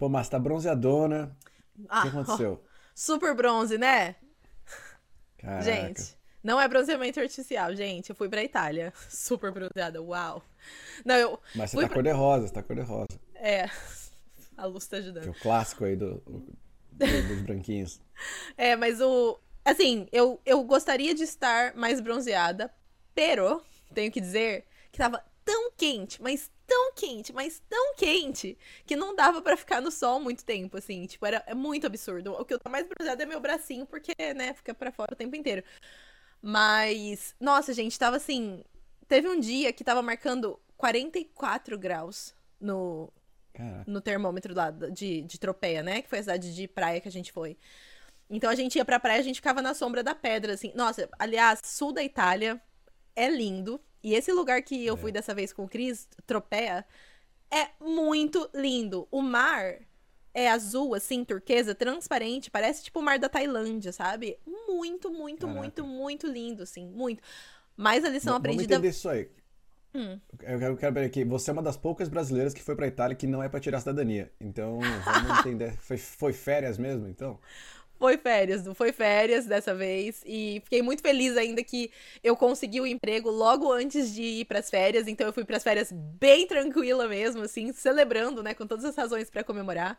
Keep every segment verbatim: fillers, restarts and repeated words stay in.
Pô, mas tá bronzeadona. Ah, o que aconteceu? Ó, super bronze, né? Caraca. Gente, não é bronzeamento artificial, gente. Eu fui pra Itália. Super bronzeada, uau. Não, eu mas você tá pra... cor de rosa, você tá cor de rosa. É, a luz tá ajudando. Que é o clássico aí do, do, dos branquinhos. É, mas o... Assim, eu, eu gostaria de estar mais bronzeada, pero tenho que dizer que tava tão quente, mas tão quente, mas tão quente, que não dava pra ficar no sol muito tempo, assim. Tipo, era é muito absurdo. O que eu tô mais bronzeada é meu bracinho, porque, né, fica pra fora o tempo inteiro. Mas, nossa, gente, tava assim... Teve um dia que tava marcando quarenta e quatro graus no, no termômetro lá de, de Tropea, né? Que foi a cidade de praia que a gente foi. Então a gente ia pra praia, a gente ficava na sombra da pedra, assim. Nossa, aliás, sul da Itália é lindo. E esse lugar que eu é. fui dessa vez com o Cris, Tropea, é muito lindo. O mar é azul, assim, turquesa, transparente. Parece tipo o mar da Tailândia, sabe? Muito, muito, Caraca. muito, muito lindo, assim. Muito. Mas a lição v- aprendida... Vamos entender isso aí. Hum. Eu quero, eu quero ver aqui. Você é uma das poucas brasileiras que foi pra Itália que não é pra tirar a cidadania. Então, vamos entender. Foi, foi férias mesmo, então? Foi férias, não foi férias dessa vez, e fiquei muito feliz ainda que eu consegui o emprego logo antes de ir pras férias, então eu fui pras férias bem tranquila mesmo, assim, celebrando, né, com todas as razões pra comemorar,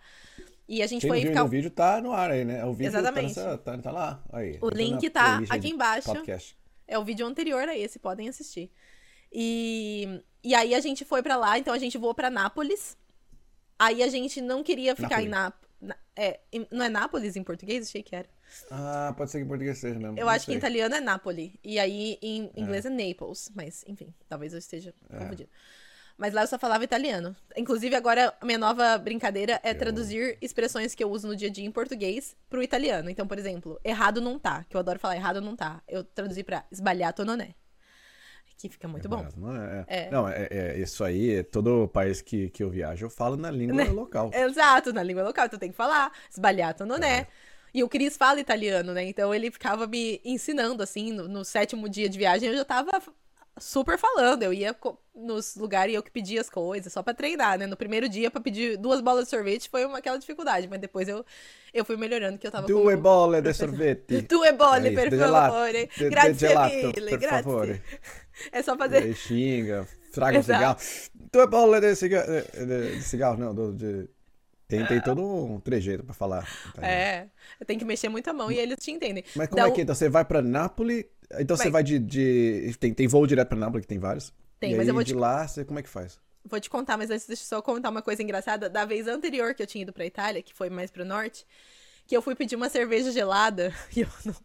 e a gente Quem foi viu, ficar... O vídeo tá no ar aí, né, o vídeo Exatamente. Tá, nessa, tá, tá lá, aí. O link tá aqui embaixo, podcast. É o vídeo anterior a esse, podem assistir, e, e aí a gente foi pra lá, então a gente voou pra Nápoles, aí a gente não queria ficar Nápoles. em Nápoles, É, não é Nápoles em português? Achei que era. Ah, pode ser que em português seja mesmo. Eu não acho sei. que em italiano é Nápoles. E aí em inglês é, é Naples. Mas, enfim, talvez eu esteja é. confundido. Mas lá eu só falava italiano. Inclusive, agora, minha nova brincadeira é eu... traduzir expressões que eu uso no dia a dia em português pro italiano. Então, por exemplo, errado não tá. Que eu adoro falar errado não tá. Eu traduzi pra sbagliato non è. Que fica muito é bom. Barato, não, é, é. não é, é isso aí, é todo país que, que eu viajo, eu falo na língua local. Exato, na língua local, então tem que falar, sbagliato non é. E o Cris fala italiano, né? Então ele ficava me ensinando, assim, no, no sétimo dia de viagem, eu já tava super falando. Eu ia co- nos lugares e eu que pedia as coisas, só pra treinar, né? No primeiro dia, pra pedir duas bolas de sorvete, foi uma, aquela dificuldade, mas depois eu, eu fui melhorando, que eu tava Due com... bolle de sorvete. Due bolle, é per favore. De, grazie de gelato, mille, per favore. É só fazer... Ele xinga, fraga o cigarro. Due bolle de cigarro... De, de cigarro, não, do, de... Tem, tem todo um trejeito pra falar. É, tem que mexer muito a mão e eles te entendem. Mas como então, é que então você vai pra Nápoles... Então vai. Você vai de... de tem, tem voo direto pra Nápoles, que tem vários. Tem, e mas aí, eu vou de te... lá, você, como é que faz? Vou te contar, mas antes deixa eu só contar uma coisa engraçada. Da vez anterior que eu tinha ido pra Itália, que foi mais pro norte, que eu fui pedir uma cerveja gelada. E eu não,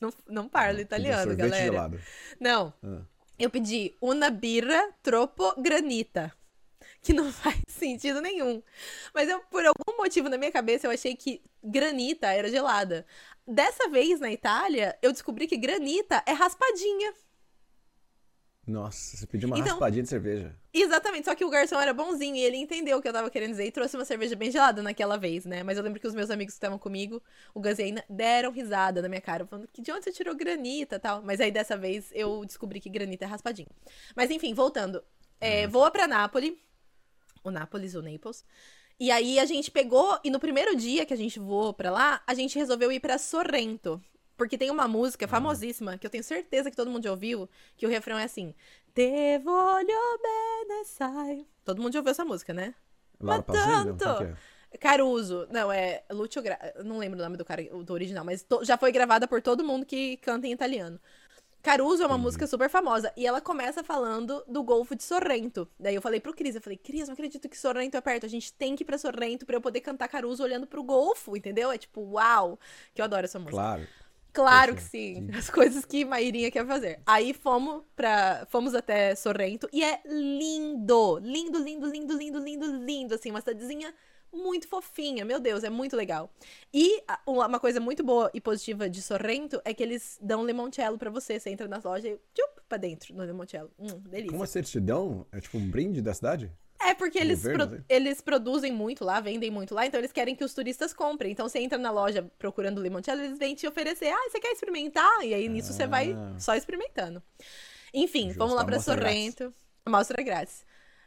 não, não parlo ah, italiano, galera. Gelado. Não. Ah. Eu pedi una birra troppo granita. Que não faz sentido nenhum. Mas eu, por algum motivo na minha cabeça, eu achei que granita era gelada. Dessa vez, na Itália, eu descobri que granita é raspadinha. Nossa, você pediu uma então, raspadinha de cerveja. Exatamente, só que o garçom era bonzinho e ele entendeu o que eu tava querendo dizer e trouxe uma cerveja bem gelada naquela vez, né? Mas eu lembro que os meus amigos que estavam comigo, o Gus e a Ina, deram risada na minha cara, falando que de onde você tirou granita e tal. Mas aí dessa vez eu descobri que granita é raspadinha. Mas enfim, voltando. É, voa pra Nápoles, o Nápoles, o Naples. E aí a gente pegou, e no primeiro dia que a gente voou pra lá, a gente resolveu ir pra Sorrento. Porque tem uma música famosíssima, que eu tenho certeza que todo mundo já ouviu, que o refrão é assim... Te voglio bene, sai... Todo mundo já ouviu essa música, né? Laura Pausini? É? Caruso. Não, é... Lucio Gra... Não lembro o nome do cara do original, mas to... já foi gravada por todo mundo que canta em italiano. Caruso é uma Entendi. música super famosa, e ela começa falando do Golfo de Sorrento. Daí eu falei pro Cris, eu falei, Cris, não acredito que Sorrento é perto, a gente tem que ir pra Sorrento pra eu poder cantar Caruso olhando pro Golfo, entendeu? É tipo, uau, que eu adoro essa música. Claro. Claro que sim, as coisas que Mairinha quer fazer. Aí fomos, pra, fomos até Sorrento e é lindo, lindo, lindo, lindo, lindo, lindo, lindo, assim, uma cidadezinha muito fofinha, meu Deus, é muito legal. E uma coisa muito boa e positiva de Sorrento é que eles dão limoncello pra você, você entra nas lojas e tchup, pra dentro no limoncello, hum, delícia. Como a certidão? É tipo um brinde da cidade? É porque eles, governo, pro, eles produzem muito lá, vendem muito lá, então eles querem que os turistas comprem. Então você entra na loja procurando limoncello, eles vêm te oferecer, ah, você quer experimentar? E aí nisso ah. você vai só experimentando. Enfim, Justo, vamos lá pra Sorrento. Grátis. Mostra grátis.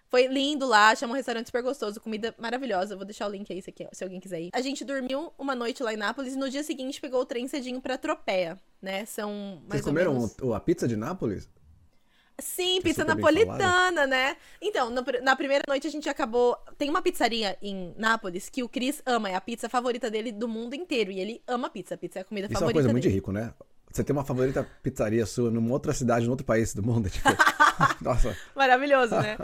Foi lindo lá, chama um restaurante super gostoso, comida maravilhosa. Vou deixar o link aí, aqui, se alguém quiser ir. A gente dormiu uma noite lá em Nápoles e no dia seguinte pegou o trem cedinho pra Tropea, né? São mais Vocês comeram ou menos... a pizza de Nápoles? Sim, pizza napolitana, né? Então, no, na primeira noite a gente acabou... Tem uma pizzaria em Nápoles que o Cris ama, é a pizza favorita dele do mundo inteiro. E ele ama pizza, a pizza é a comida Isso favorita dele. Isso é uma coisa dele. Muito rico, né? Você tem uma favorita pizzaria sua numa outra cidade, num outro país do mundo, tipo... Nossa. Maravilhoso, né?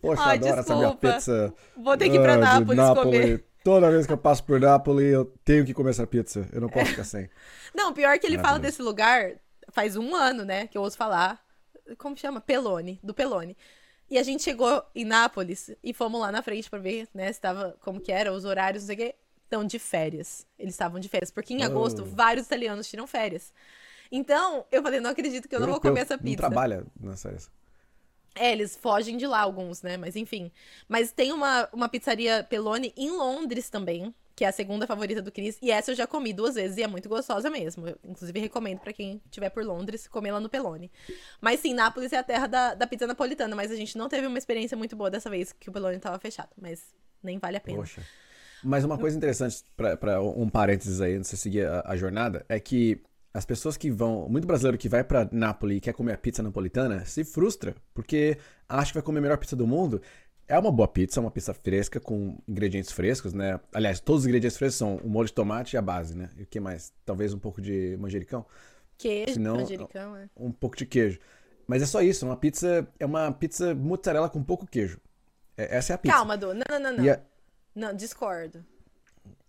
Poxa, ai, adoro desculpa. Essa minha pizza. Vou ter que ir pra ah, Nápoles, Nápoles comer. Toda vez que eu passo por Nápoles, eu tenho que comer essa pizza. Eu não posso ficar sem. Não, pior que ele Nápoles. Fala desse lugar faz um ano, né? Que eu ouço falar. Como chama? Pelone, do Pelone. E a gente chegou em Nápoles e fomos lá na frente pra ver, né, se tava, como que era, os horários, não sei o quê. Estão de férias. Eles estavam de férias. Porque em agosto, oh. vários italianos tiram férias. Então, eu falei, não acredito que eu, eu não vou comer essa pizza. Não trabalha nas férias. É, eles fogem de lá alguns, né? Mas enfim. Mas tem uma, uma pizzaria Pelone em Londres também, que é a segunda favorita do Chris. E essa eu já comi duas vezes e é muito gostosa mesmo. Eu, inclusive, recomendo pra quem estiver por Londres comer lá no Pelone. Mas sim, Nápoles é a terra da, da pizza napolitana. Mas a gente não teve uma experiência muito boa dessa vez, que o Pelone tava fechado. Mas nem vale a pena. Poxa. Mas uma coisa interessante, pra, pra um parênteses aí, antes de você seguir a, a jornada, é que as pessoas que vão... Muito brasileiro que vai pra Nápoles e quer comer a pizza napolitana se frustra, porque acha que vai comer a melhor pizza do mundo. É uma boa pizza, uma pizza fresca, com ingredientes frescos, né? Aliás, todos os ingredientes frescos são o molho de tomate e a base, né? E o que mais? Talvez um pouco de manjericão? Queijo, senão, manjericão, é. Um pouco de queijo. Mas é só isso, uma pizza... É uma pizza mozzarella com pouco queijo. É, essa é a pizza. Calma, Du. Não, não, não, não. A... Não, discordo.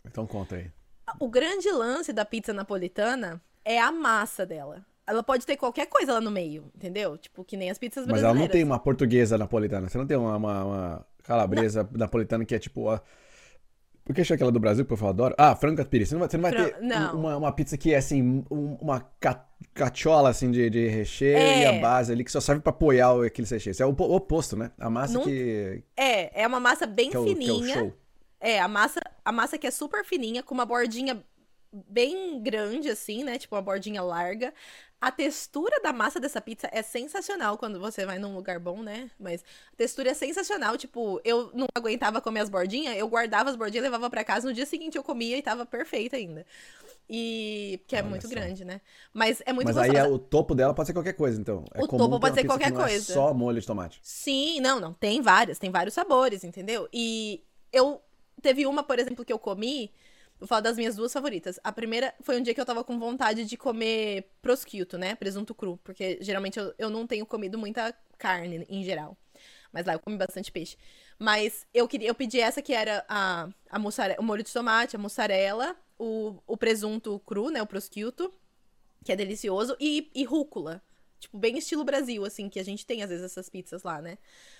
Então conta aí. O grande lance da pizza napolitana... é a massa dela. Ela pode ter qualquer coisa lá no meio, entendeu? Tipo, que nem as pizzas brasileiras. Mas ela não tem uma portuguesa napolitana. Você não tem uma, uma, uma calabresa não. napolitana que é tipo... A... Por que achou aquela do Brasil, que eu adoro? Ah, frango catupiry. Você não vai, você não vai Fra... ter não. Uma, uma pizza que é assim, uma cachola assim de, de recheio é. E a base ali que só serve pra apoiar aqueles recheios. É o oposto, né? A massa não... que... É, é uma massa bem que fininha. É, o, que é, é a, massa, a massa que é super fininha, com uma bordinha... bem grande, assim, né? Tipo, uma bordinha larga. A textura da massa dessa pizza é sensacional quando você vai num lugar bom, né? Mas a textura é sensacional. Tipo, eu não aguentava comer as bordinhas, eu guardava as bordinhas, levava pra casa. No dia seguinte eu comia e tava perfeita ainda. E... porque é Olha muito só. grande, né? Mas é muito Mas gostosa. Aí o topo dela pode ser qualquer coisa, então. É o topo pode ser qualquer coisa. É só molho de tomate. Sim, não, não. Tem várias. Tem vários sabores, entendeu? E eu... Teve uma, por exemplo, que eu comi... Vou falar das minhas duas favoritas. A primeira foi um dia que eu tava com vontade de comer prosciutto, né? Presunto cru. Porque geralmente eu, eu não tenho comido muita carne em geral. Mas lá eu comi bastante peixe. Mas eu, queria, eu pedi essa que era a, a mussarela, o molho de tomate, a mussarela, o, o presunto cru, né? O prosciutto, que é delicioso. E, e rúcula. Tipo, bem estilo Brasil, assim, que a gente tem às vezes essas pizzas lá, né?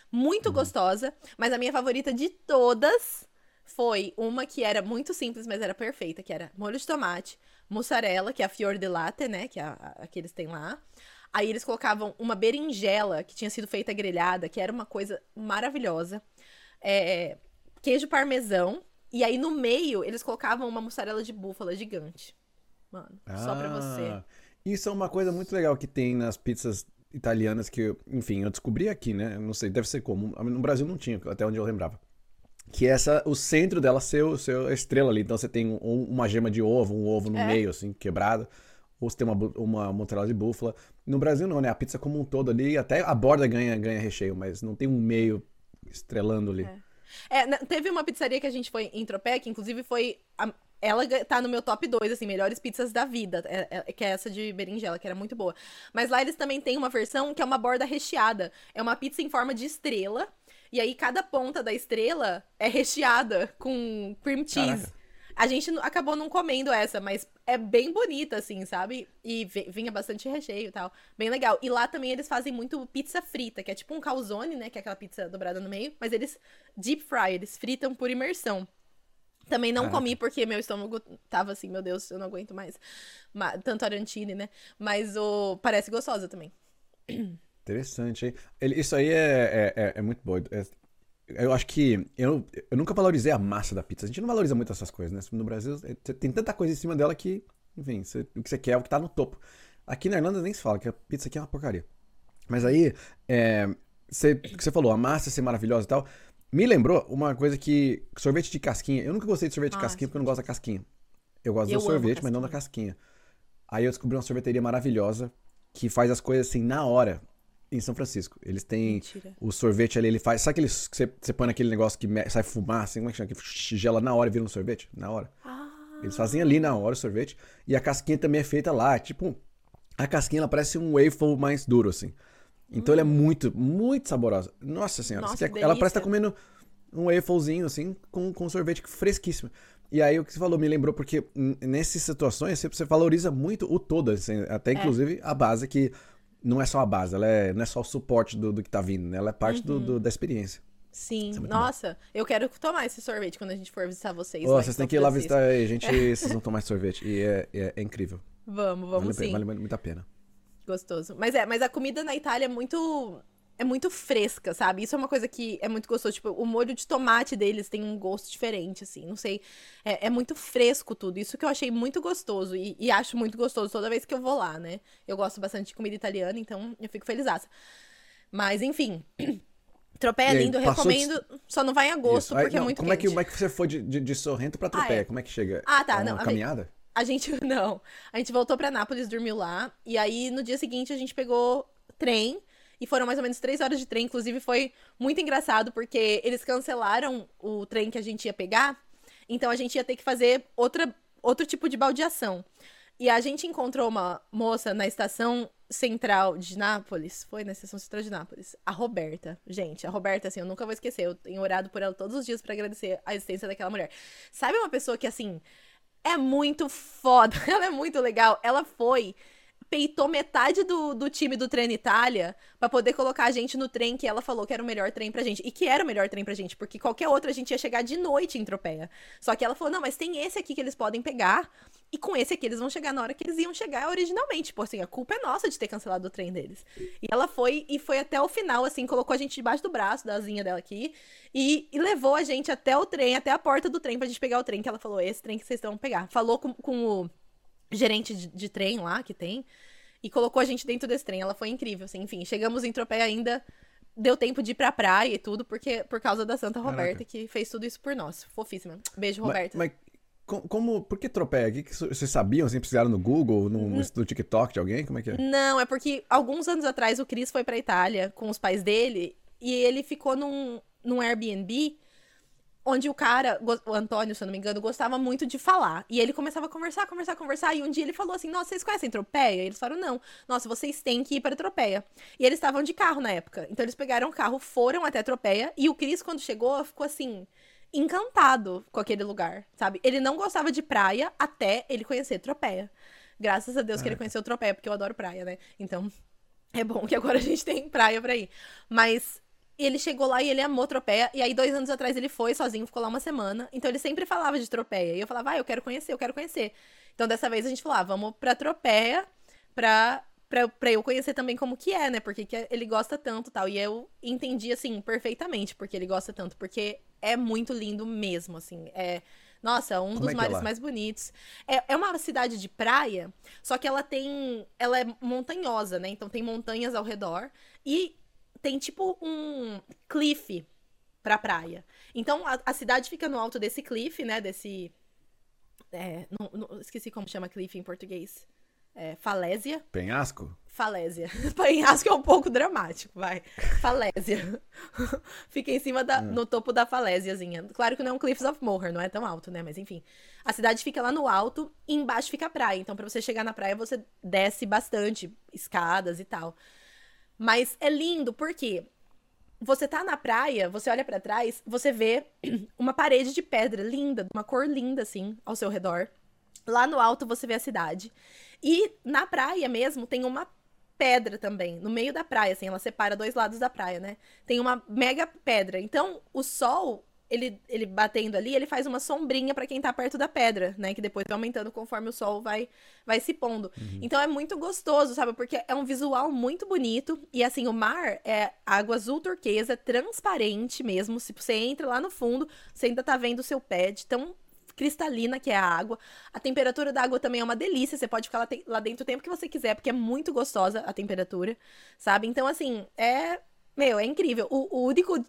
Muito hum. gostosa. Mas a minha favorita de todas... foi uma que era muito simples, mas era perfeita, que era molho de tomate, mussarela, que é a fior de latte, né, que é a, a que eles têm lá. Aí eles colocavam uma berinjela, que tinha sido feita grelhada, que era uma coisa maravilhosa. É, queijo parmesão, e aí no meio eles colocavam uma mussarela de búfala gigante. Mano, ah, só pra você. Isso é uma coisa muito legal que tem nas pizzas italianas que, enfim, eu descobri aqui, né, não sei, deve ser comum. No Brasil não tinha, até onde eu lembrava. Que essa, o centro dela ser o seu estrela ali. Então você tem um, uma gema de ovo, um ovo no é. meio, assim, quebrado. Ou você tem uma, uma mozzarella de búfala. No Brasil não, né? A pizza como um todo ali, até a borda ganha, ganha recheio, mas não tem um meio estrelando ali. É. É, teve uma pizzaria que a gente foi em Tropea, que inclusive foi... A, ela tá no meu top dois, assim, melhores pizzas da vida, é, é, que é essa de berinjela, que era muito boa. Mas lá eles também tem uma versão que é uma borda recheada. É uma pizza em forma de estrela. E aí, cada ponta da estrela é recheada com cream cheese. Caraca. A gente acabou não comendo essa, mas é bem bonita, assim, sabe? E vinha bastante recheio e tal. Bem legal. E lá também eles fazem muito pizza frita, que é tipo um calzone, né? Que é aquela pizza dobrada no meio. Mas eles deep fry, eles fritam por imersão. Também não Caraca. comi porque meu estômago tava assim, meu Deus, eu não aguento mais. Tanto arancine, né? Mas oh, parece gostosa também. Interessante, hein? Ele, isso aí é, é, é muito doido. É, eu acho que... Eu, eu nunca valorizei a massa da pizza. A gente não valoriza muito essas coisas, né? No Brasil, você tem tanta coisa em cima dela que... Enfim, você, o que você quer é o que tá no topo. Aqui na Irlanda nem se fala, que a pizza aqui é uma porcaria. Mas aí, é, você, que você falou, a massa ser maravilhosa e tal, me lembrou uma coisa que... Sorvete de casquinha. Eu nunca gostei de sorvete ah, de casquinha porque eu não gosto da casquinha. Eu gosto eu do sorvete, mas não da casquinha. Aí eu descobri uma sorveteria maravilhosa que faz as coisas assim na hora. Em São Francisco. Eles têm Mentira. O sorvete ali, ele faz... Sabe aqueles que você, você põe naquele negócio que me, sai fumar, assim, como é que chama? Que gela na hora e vira um sorvete? Na hora. Ah. Eles fazem ali na hora o sorvete. E a casquinha também é feita lá. Tipo, a casquinha, ela parece um waffle mais duro, assim. Então, hum. ela é muito, muito saborosa. Nossa senhora. Nossa, você quer, ela parece estar tá comendo um wafflezinho, assim, com, com sorvete fresquíssimo. E aí, o que você falou me lembrou, porque nessas situações, você, você valoriza muito o todo, assim, até inclusive é. a base que... Não é só a base, ela é, não é só o suporte do, do que tá vindo, né? Ela é parte uhum. do, do, da experiência. Sim, é nossa, bom. Eu quero tomar esse sorvete quando a gente for visitar vocês. Oh, vocês têm que ir lá visitar aí, gente, vocês vão tomar esse sorvete. E é, é, é incrível. Vamos, vamos vale, sim. Vale muito a pena. Gostoso. Mas é, mas a comida na Itália é muito, é muito fresca, sabe? Isso é uma coisa que é muito gostoso. Tipo, o molho de tomate deles tem um gosto diferente, assim, não sei. É, é muito fresco tudo. Isso que eu achei muito gostoso e, e acho muito gostoso toda vez que eu vou lá, né? Eu gosto bastante de comida italiana, então eu fico felizaça. Mas, enfim... Tropea é lindo, eu recomendo, de... só não vai em agosto, aí, porque não, é muito como quente. É que, como é que você foi de, de, de Sorrento pra Tropea? Ah, é. Como é que chega? Ah, tá. É uma não, caminhada? A gente, a gente... Não. A gente voltou pra Nápoles, dormiu lá. E aí, no dia seguinte, a gente pegou trem... E foram mais ou menos três horas de trem. Inclusive, foi muito engraçado, porque eles cancelaram o trem que a gente ia pegar. Então, a gente ia ter que fazer outra, outro tipo de baldeação. E a gente encontrou uma moça na Estação Central de Nápoles. Foi na Estação Central de Nápoles. A Roberta. Gente, a Roberta, assim, eu nunca vou esquecer. Eu tenho orado por ela todos os dias pra agradecer a existência daquela mulher. Sabe uma pessoa que, assim, é muito foda. Ela é muito legal. Ela foi... peitou metade do, do time do Trem Itália pra poder colocar a gente no trem que ela falou que era o melhor trem pra gente. E que era o melhor trem pra gente, porque qualquer outro a gente ia chegar de noite em Tropea. Só que ela falou, não, mas tem esse aqui que eles podem pegar, e com esse aqui eles vão chegar na hora que eles iam chegar originalmente. Tipo assim, a culpa é nossa de ter cancelado o trem deles. E ela foi, e foi até o final, assim, colocou a gente debaixo do braço da asinha dela aqui, e, e levou a gente até o trem, até a porta do trem pra gente pegar o trem, que ela falou, esse trem que vocês vão pegar. Falou com, com o gerente de, de trem lá, que tem, e colocou a gente dentro desse trem. Ela foi incrível, assim, enfim, chegamos em Tropea ainda, deu tempo de ir pra praia e tudo, porque, por causa da Santa Roberta, Caraca. que fez tudo isso por nós. Fofíssima. Beijo, Roberta. Mas, mas como, por que Tropea? Que que vocês sabiam, assim, precisaram no Google, no, hum. no TikTok de alguém? Como é que é? Não, é porque, alguns anos atrás, o Cris foi pra Itália com os pais dele, e ele ficou num, num Airbnb, onde o cara, o Antônio, se eu não me engano, gostava muito de falar. E ele começava a conversar, conversar, conversar. E um dia ele falou assim, nossa, vocês conhecem Tropea? E eles falaram, não. Nossa, vocês têm que ir para Tropea. E eles estavam de carro na época. Então eles pegaram o carro, foram até Tropea. E o Cris, quando chegou, ficou assim, encantado com aquele lugar, sabe? Ele não gostava de praia até ele conhecer Tropea. Graças a Deus ah. que ele conheceu Tropea, porque eu adoro praia, né? Então, é bom que agora a gente tem praia pra ir. Mas... E ele chegou lá e ele amou Tropea. E aí, dois anos atrás, ele foi sozinho, ficou lá uma semana. Então, ele sempre falava de Tropea. E eu falava, ah, eu quero conhecer, eu quero conhecer. Então, dessa vez, a gente falou, ah, vamos pra Tropea pra, pra, pra eu conhecer também como que é, né? Porque que ele gosta tanto e tal. E eu entendi, assim, perfeitamente porque ele gosta tanto. Porque é muito lindo mesmo, assim. É, nossa, um como dos é mares é mais bonitos. É, é uma cidade de praia, só que ela tem... Ela é montanhosa, né? Então, tem montanhas ao redor. E... Tem tipo um cliff pra praia. Então, a, a cidade fica no alto desse cliff, né? Desse... É, não, não, esqueci como chama cliff em português. É, falésia. Penhasco? Falésia. Penhasco é um pouco dramático, vai. Falésia. Fica em cima, da, hum. no topo da falésiazinha. Claro que não é um Cliffs of Moher, não é tão alto, né? Mas enfim. A cidade fica lá no alto e embaixo fica a praia. Então, pra você chegar na praia, você desce bastante. Escadas e tal. Mas é lindo porque você tá na praia, você olha pra trás, você vê uma parede de pedra linda, uma cor linda, assim, ao seu redor. Lá no alto você vê a cidade. E na praia mesmo tem uma pedra também, no meio da praia, assim, ela separa dois lados da praia, né? Tem uma mega pedra. Então, o sol, ele, ele batendo ali, ele faz uma sombrinha pra quem tá perto da pedra, né? Que depois vai aumentando conforme o sol vai, vai se pondo. Uhum. Então é muito gostoso, sabe? Porque é um visual muito bonito. E assim, o mar é água azul turquesa, transparente mesmo. Se você entra lá no fundo, você ainda tá vendo o seu pé de tão cristalina que é a água. A temperatura da água também é uma delícia. Você pode ficar lá, te- lá dentro o tempo que você quiser, porque é muito gostosa a temperatura, sabe? Então, assim, é... Meu, é incrível. O, o único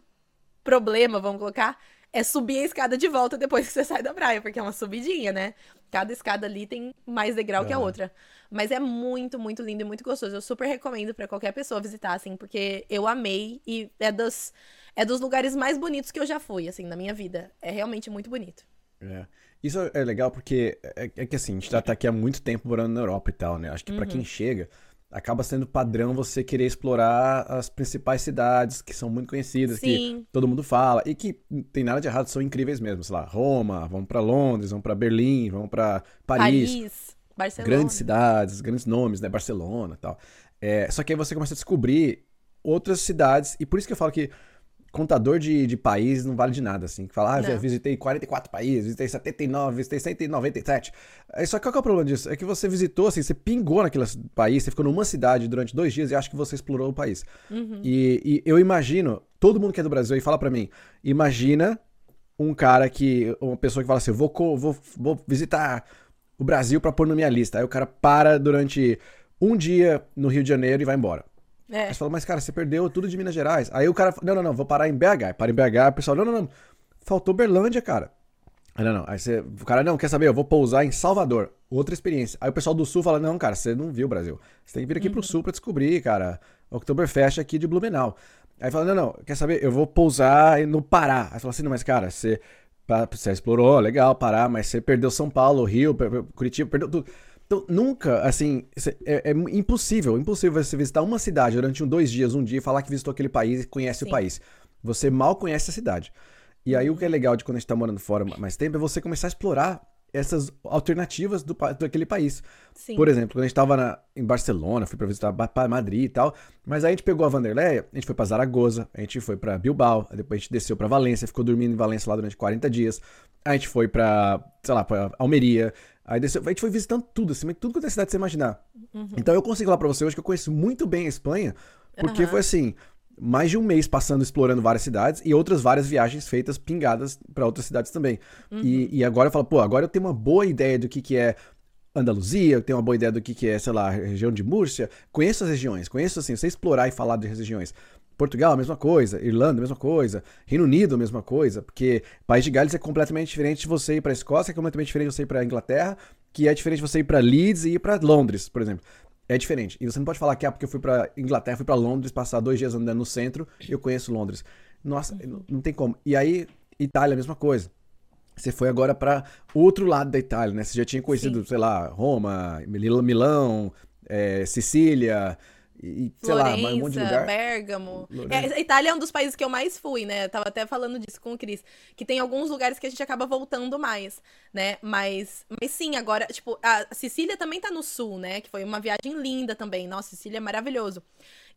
problema, vamos colocar, é subir a escada de volta depois que você sai da praia, porque é uma subidinha, né? Cada escada ali tem mais degrau ah. que a outra. Mas é muito, muito lindo e muito gostoso. Eu super recomendo pra qualquer pessoa visitar, assim, porque eu amei e é dos, é dos lugares mais bonitos que eu já fui, assim, na minha vida. É realmente muito bonito. É. Isso é legal porque é, é que, assim, a gente tá aqui há muito tempo morando na Europa e tal, né? Acho que pra uhum. quem chega... acaba sendo padrão você querer explorar as principais cidades que são muito conhecidas, Sim. que todo mundo fala, e que não tem nada de errado, são incríveis mesmo. Sei lá, Roma, vamos pra Londres, vamos pra Berlim, vamos pra Paris. Paris, Barcelona. Grandes cidades, grandes nomes, né? Barcelona e tal. É, só que aí você começa a descobrir outras cidades, e por isso que eu falo que contador de, de país não vale de nada, assim. Que fala, ah, já visitei quarenta e quatro países, visitei setenta e nove, visitei cento e noventa e sete. Só que qual que é o problema disso? É que você visitou, assim, você pingou naquele país, você ficou numa cidade durante dois dias e acha que você explorou o país. Uhum. E, e eu imagino, todo mundo que é do Brasil aí fala pra mim, imagina um cara que, uma pessoa que fala assim, vou, vou, vou visitar o Brasil pra pôr na minha lista. Aí o cara para durante um dia no Rio de Janeiro e vai embora. É. Aí você fala, mas cara, você perdeu tudo de Minas Gerais. Aí o cara fala, não, não, não, vou parar em B H. Para em B H, o pessoal, não, não, não, faltou Berlândia, cara. Aí não, não, aí você, o cara, não, quer saber, eu vou pousar em Salvador, outra experiência. Aí o pessoal do Sul fala, não, cara, você não viu o Brasil. Você tem que vir aqui uhum. pro Sul pra descobrir, cara, Oktoberfest aqui de Blumenau. Aí fala, não, não, quer saber, eu vou pousar no Pará. Aí você fala assim, não, mas cara, você, você explorou, legal, Pará, mas você perdeu São Paulo, Rio, Curitiba, perdeu tudo. Então, nunca, assim, é, é impossível, impossível você visitar uma cidade durante um, dois dias, um dia, e falar que visitou aquele país e conhece Sim. o país. Você mal conhece a cidade. E aí, o que é legal de quando a gente tá morando fora mais tempo é você começar a explorar essas alternativas do, daquele país. Sim. Por exemplo, quando a gente tava na, em Barcelona, fui pra visitar pra Madrid e tal, mas aí a gente pegou a Wanderleia, a gente foi pra Zaragoza, a gente foi pra Bilbao, depois a gente desceu pra Valência, ficou dormindo em Valência lá durante quarenta dias, a gente foi pra, sei lá, pra Almeria, aí desceu, a gente foi visitando tudo, assim, tudo quanto é cidade você imaginar. Uhum. Então eu consigo falar pra você hoje que eu conheço muito bem a Espanha, porque uhum. foi assim... mais de um mês passando, explorando várias cidades e outras várias viagens feitas, pingadas pra outras cidades também. Uhum. E, e agora eu falo, pô, agora eu tenho uma boa ideia do que que é Andaluzia, eu tenho uma boa ideia do que que é, sei lá, região de Múrcia. Conheço as regiões, conheço, assim, você explorar e falar das regiões. Portugal, a mesma coisa. Irlanda, a mesma coisa. Reino Unido, a mesma coisa. Porque País de Gales é completamente diferente de você ir pra Escócia, é completamente diferente de você ir pra Inglaterra, que é diferente de você ir pra Leeds e ir pra Londres, por exemplo. É diferente. E você não pode falar que, ah, porque eu fui pra Inglaterra, fui pra Londres, passar dois dias andando no centro, eu conheço Londres. Nossa, não tem como. E aí, Itália, a mesma coisa. Você foi agora pra outro lado da Itália, né? Você já tinha conhecido, Sim. sei lá, Roma, Milão, é, Sicília... E, sei Florença, lá, um monte de lugar. Bérgamo. É, a Itália é um dos países que eu mais fui, né? Eu tava até falando disso com o Cris. Que tem alguns lugares que a gente acaba voltando mais, né? Mas, mas sim, agora, tipo, a Sicília também tá no sul, né? Que foi uma viagem linda também. Nossa, Sicília é maravilhoso.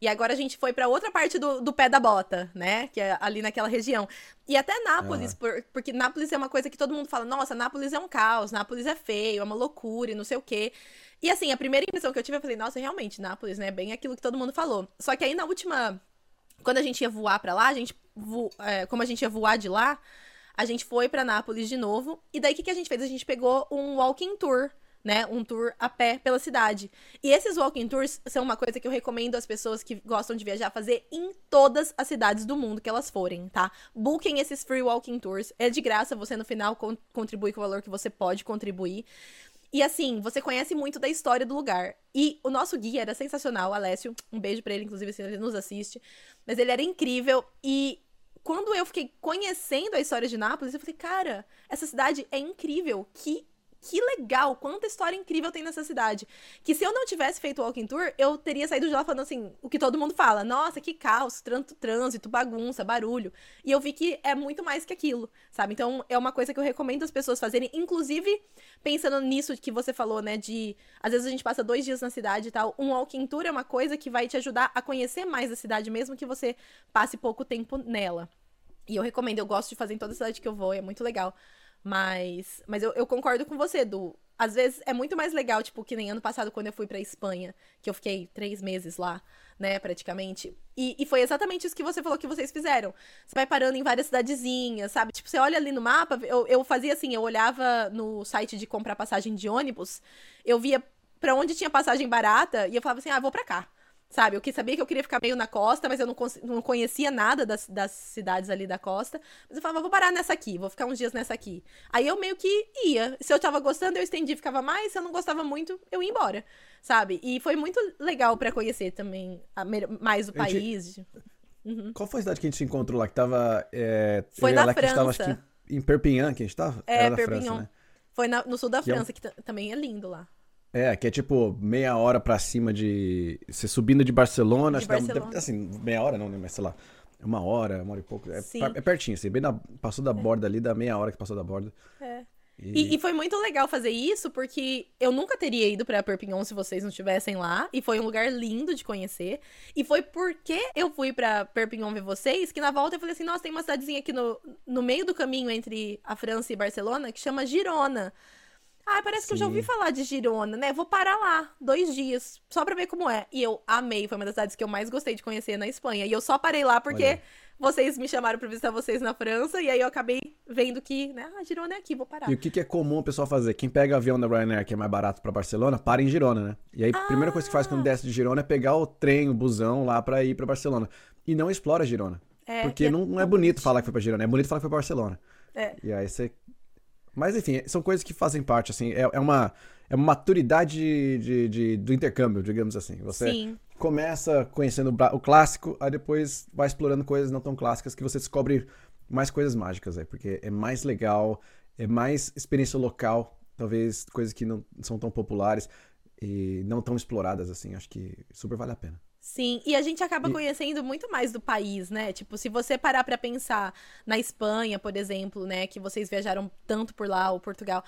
E agora a gente foi pra outra parte do, do pé da bota, né? Que é ali naquela região. E até Nápoles, ah. por, porque Nápoles é uma coisa que todo mundo fala, nossa, Nápoles é um caos, Nápoles é feio, é uma loucura e não sei o quê. E assim, a primeira impressão que eu tive, eu falei, nossa, realmente, Nápoles, né? Bem aquilo que todo mundo falou. Só que aí na última, quando a gente ia voar pra lá, a gente vo... é, como a gente ia voar de lá, a gente foi pra Nápoles de novo. E daí o que, que a gente fez? A gente pegou um walking tour. Né, um tour a pé pela cidade. E esses walking tours são uma coisa que eu recomendo às pessoas que gostam de viajar fazer em todas as cidades do mundo que elas forem, tá? Booking esses free walking tours. É de graça, você no final con- contribui com o valor que você pode contribuir. E assim, você conhece muito da história do lugar. E o nosso guia era sensacional, Alessio. Um beijo pra ele, inclusive, se ele nos assiste. Mas ele era incrível e... quando eu fiquei conhecendo a história de Nápoles, eu falei, cara, essa cidade é incrível, que Que legal, quanta história incrível tem nessa cidade. Que se eu não tivesse feito o walking tour, eu teria saído de lá falando assim, o que todo mundo fala. Nossa, que caos, tanto trânsito, bagunça, barulho. E eu vi que é muito mais que aquilo, sabe? Então, é uma coisa que eu recomendo as pessoas fazerem. Inclusive, pensando nisso que você falou, né? De, às vezes a gente passa dois dias na cidade e tal. Um walking tour é uma coisa que vai te ajudar a conhecer mais a cidade, mesmo que você passe pouco tempo nela. E eu recomendo, eu gosto de fazer em toda a cidade que eu vou, é muito legal. Mas, mas eu, eu concordo com você, Du. Às vezes é muito mais legal, tipo, que nem ano passado quando eu fui pra Espanha, que eu fiquei três meses lá, né, praticamente. E, e foi exatamente isso que você falou que vocês fizeram. Você vai parando em várias cidadezinhas, sabe? Tipo, você olha ali no mapa, eu, eu fazia assim, eu olhava no site de comprar passagem de ônibus, eu via pra onde tinha passagem barata e eu falava assim, ah, vou pra cá. Sabe, eu que sabia que eu queria ficar meio na costa, mas eu não, não conhecia nada das, das cidades ali da costa. Mas eu falava, vou parar nessa aqui, vou ficar uns dias nessa aqui. Aí eu meio que ia. Se eu tava gostando, eu estendi, ficava mais. Se eu não gostava muito, eu ia embora, sabe? E foi muito legal pra conhecer também a, mais o país. Gente... Uhum. Qual foi a cidade que a gente encontrou lá? Que tava... É... Foi na França. Tava, acho que em Perpignan que a gente tava? É, era na Perpignan. França, né? Foi na, no sul da que França, é um... que t- também é lindo lá. É, que é tipo meia hora pra cima de... Você subindo de Barcelona... De acho Barcelona. Dá, assim, meia hora não, né? Mas sei lá, uma hora, uma hora e pouco. É, é pertinho, assim, bem na, passou da borda é. ali, da meia hora que passou da borda. É. E... E, e foi muito legal fazer isso, porque eu nunca teria ido pra Perpignan se vocês não estivessem lá. E foi um lugar lindo de conhecer. E foi porque eu fui pra Perpignan ver vocês, que na volta eu falei assim, nossa, tem uma cidadezinha aqui no, no meio do caminho entre a França e Barcelona, que chama Girona. Ah, parece Sim. que eu já ouvi falar de Girona, né? Vou parar lá, dois dias, só pra ver como é. E eu amei, foi uma das cidades que eu mais gostei de conhecer na Espanha. E eu só parei lá porque Olha. vocês me chamaram pra visitar vocês na França. E aí eu acabei vendo que, né? Ah, Girona é aqui, vou parar. E o que, que é comum o pessoal fazer? Quem pega avião da Ryanair, que é mais barato pra Barcelona, para em Girona, né? E aí a ah. primeira coisa que faz quando desce de Girona é pegar o trem, o busão lá pra ir pra Barcelona. E não explora Girona. É, porque é, não, não é bonito falar que foi pra Girona, é bonito falar que foi pra Barcelona. É. E aí você... Mas, enfim, são coisas que fazem parte, assim, é, é, uma, é uma maturidade de, de, de, do intercâmbio, digamos assim. Você Sim. começa conhecendo o, o clássico, aí depois vai explorando coisas não tão clássicas que você descobre mais coisas mágicas, aí, porque é mais legal, é mais experiência local, talvez coisas que não são tão populares e não tão exploradas, assim, acho que super vale a pena. Sim, e a gente acaba conhecendo muito mais do país, né? Tipo, se você parar pra pensar na Espanha, por exemplo, né? Que vocês viajaram tanto por lá, ou Portugal.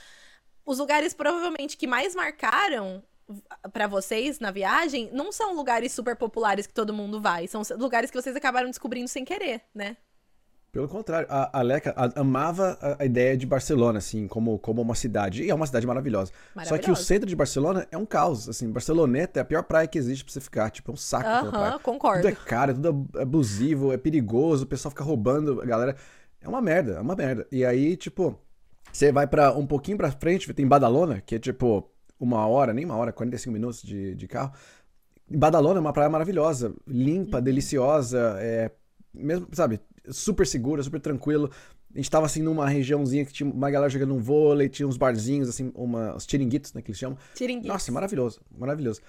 Os lugares, provavelmente, que mais marcaram pra vocês na viagem, não são lugares super populares que todo mundo vai. São lugares que vocês acabaram descobrindo sem querer, né? Pelo contrário, a Leca amava a ideia de Barcelona, assim, como, como uma cidade. E é uma cidade maravilhosa. maravilhosa. Só que o centro de Barcelona é um caos, assim. Barceloneta é a pior praia que existe pra você ficar, tipo, é um saco. Aham, uh-huh, concordo. Tudo é caro, tudo é abusivo, é perigoso, o pessoal fica roubando, a galera... É uma merda, é uma merda. E aí, tipo, você vai pra um pouquinho pra frente, tem Badalona, que é, tipo, uma hora, nem uma hora, quarenta e cinco minutos de, de carro. E Badalona é uma praia maravilhosa, limpa, uhum. deliciosa, é... Mesmo, sabe... super segura, super tranquilo. A gente tava, assim, numa regiãozinha que tinha uma galera jogando um vôlei, tinha uns barzinhos, assim, uma, os tiringuitos, né, que eles chamam. Tiringuitos. Nossa, maravilhoso, maravilhoso.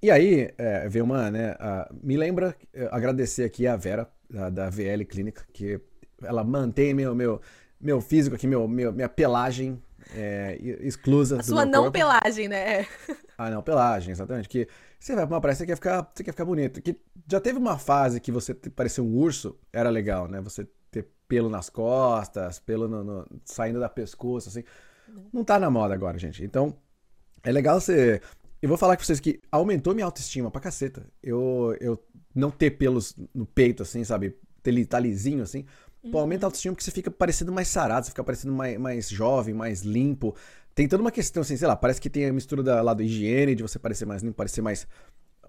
E aí, é, veio uma, né, a, me lembra, agradecer aqui a Vera, a, da V L Clínica, que ela mantém meu, meu, meu físico aqui, meu, meu, minha pelagem é, exclusa. A sua não corpo. Pelagem, né? Ah, não, pelagem, exatamente, que... Você vai pra uma praia, você quer ficar, você quer ficar bonito. Que já teve uma fase que você parecia um urso, era legal, né? Você ter pelo nas costas, pelo no, no, saindo da pescoço, assim. Não tá na moda agora, gente. Então, é legal você... Eu vou falar com vocês que aumentou minha autoestima pra caceta. Eu, eu não ter pelos no peito, assim, sabe? Ter, tá lisinho, assim. Uhum. Pô, aumenta a autoestima porque você fica parecendo mais sarado, você fica parecendo mais, mais jovem, mais limpo. Tem toda uma questão, assim, sei lá, parece que tem a mistura da, lá da higiene, de você parecer mais limpo, parecer mais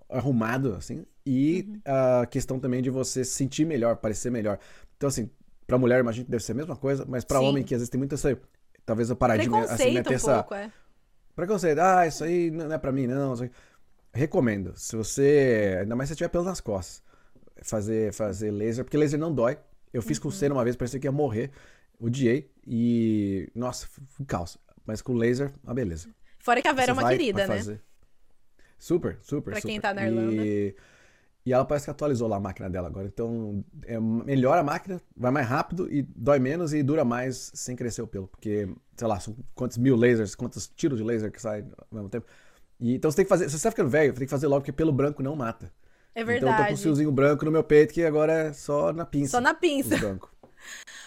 arrumado, assim. E uhum. a questão também de você se sentir melhor, parecer melhor. Então, assim, pra mulher, imagino que deve ser a mesma coisa, mas pra Sim. homem, que às vezes tem muito essa... Talvez eu parar de... Preconceito assim, um essa, pouco, é. Preconceito. Ah, isso aí não é pra mim, não. Recomendo. Se você... Ainda mais se você tiver pelo nas costas. Fazer, fazer laser, porque laser não dói. Eu fiz uhum. com cera uma vez, parecia que ia morrer. Odiei. E... Nossa, foi um caos. Mas com laser, uma beleza. Fora que a Vera você é uma vai, querida, vai né? Super, super, pra super. Pra quem tá na Irlanda. E... e ela parece que atualizou lá a máquina dela agora. Então, é melhor a máquina, vai mais rápido e dói menos e dura mais sem crescer o pelo. Porque, sei lá, são quantos mil lasers, quantos tiros de laser que saem ao mesmo tempo. E, então, você tem que fazer... Se você tá ficando velho, você tem que fazer logo, porque pelo branco não mata. É verdade. Então, eu tô com um fiozinho branco no meu peito que agora é só na pinça. Só na pinça. Branco.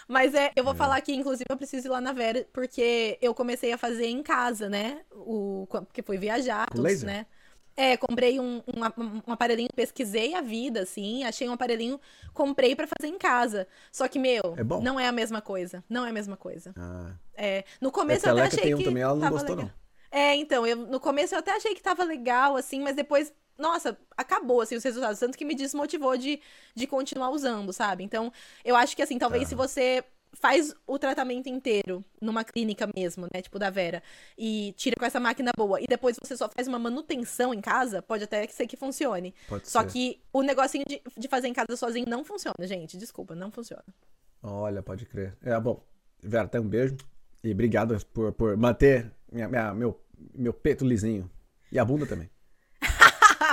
Mas é, eu vou é. falar que, inclusive, eu preciso ir lá na Vera, porque eu comecei a fazer em casa, né? O, porque fui viajar, tudo, laser? Né? É, comprei um, um, um aparelhinho, pesquisei a vida, assim, achei um aparelhinho, comprei pra fazer em casa. Só que, meu, é bom. Não é a mesma coisa. Não é a mesma coisa. Ah. É, no começo é eu até achei tem um que também, ela não gostou, legal. Não. É, então, eu, no começo eu até achei que tava legal, assim, mas depois... Nossa, acabou, assim, os resultados. Tanto que me desmotivou de, de continuar usando, sabe? Então, eu acho que, assim, talvez tá. se você faz o tratamento inteiro numa clínica mesmo, né, tipo da Vera, e tira com essa máquina boa, e depois você só faz uma manutenção em casa, pode até ser que funcione. Pode só ser. Que o negocinho de, de fazer em casa sozinho não funciona, gente, desculpa, não funciona. Olha, pode crer. É, bom, Vera, até um beijo, e obrigado por, por manter minha, minha, meu, meu peito lisinho, e a bunda também.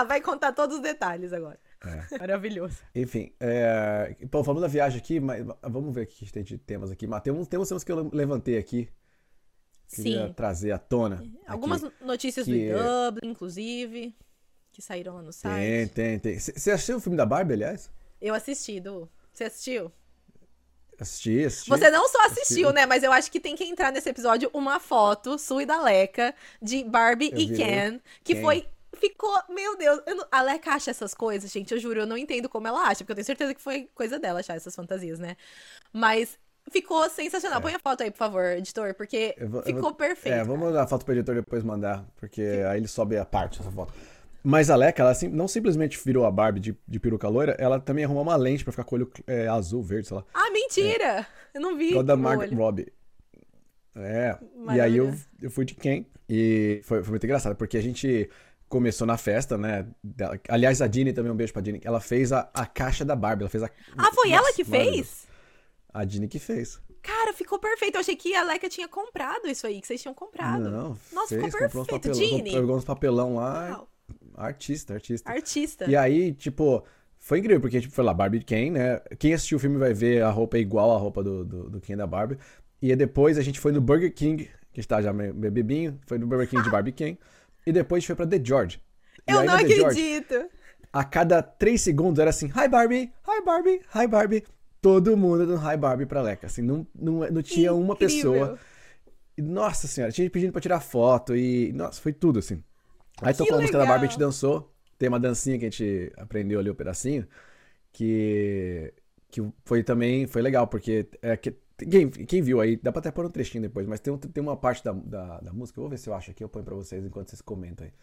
Vai contar todos os detalhes agora. É. Maravilhoso. Enfim, é... Bom, falando da viagem aqui, mas... vamos ver o que a gente tem de temas aqui. Mas tem uns temas que eu levantei aqui. Queria Sim. trazer à tona. Algumas aqui. Notícias que... do Dublin, inclusive, que saíram lá no site. Tem, tem, tem. Você assistiu o filme da Barbie, aliás? Eu assisti, Du. Você assistiu? Assisti, assisti. Você não só assistiu, assisti. Né? Mas eu acho que tem que entrar nesse episódio uma foto sua e da Leca de Barbie eu e Ken, que Ken. foi... Ficou, meu Deus, eu não... a Leca acha essas coisas, gente, eu juro, eu não entendo como ela acha, porque eu tenho certeza que foi coisa dela achar essas fantasias, né? Mas ficou sensacional, é. Põe a foto aí, por favor, editor, porque vou, ficou vou... perfeito. É, vamos mandar a foto pro editor depois mandar, porque Sim. aí ele sobe a parte dessa foto. Mas a Leca, ela sim, não simplesmente virou a Barbie de, de peruca loira, ela também arrumou uma lente pra ficar com o olho é, azul, verde, sei lá. Ah, mentira! É. Eu não vi. Igual da Margot Robbie. É, maravilha. E aí eu, eu fui de Ken, e foi, foi muito engraçado, porque a gente... Começou na festa, né? Aliás, a Dini também, um beijo pra Dini. Ela fez a, a caixa da Barbie. Ela fez a... Ah, foi Nossa, ela que fez? A Dini que fez. Cara, ficou perfeito. Eu achei que a Leca tinha comprado isso aí, que vocês tinham comprado. Não, Nossa, fez, ficou perfeito, papelão, Dini. Pegou uns papelão lá. Uau. Artista, artista. Artista. E aí, tipo, foi incrível, porque tipo, foi lá, Barbie e Ken, né? Quem assistiu o filme vai ver a roupa é igual a roupa do, do, do Ken da Barbie. E depois a gente foi no Burger King, que está já meio bebinho. Foi no Burger King de Barbie e Ken. E depois foi pra The George. E eu não acredito. George, a cada três segundos era assim, hi Barbie, hi Barbie, hi Barbie. Todo mundo dando hi Barbie pra Leca. Assim, não, não, não tinha Incrível. Uma pessoa. E, nossa senhora, tinha gente pedindo pra tirar foto. E, nossa, foi tudo assim. Aí tocou a música da Barbie, a gente dançou. Tem uma dancinha que a gente aprendeu ali, o um pedacinho. Que, que foi também, foi legal, porque... É, que, Quem, quem viu aí, dá pra até pôr um trechinho depois, mas tem, tem uma parte da, da, da música, eu vou ver se eu acho aqui, eu ponho pra vocês enquanto vocês comentam aí.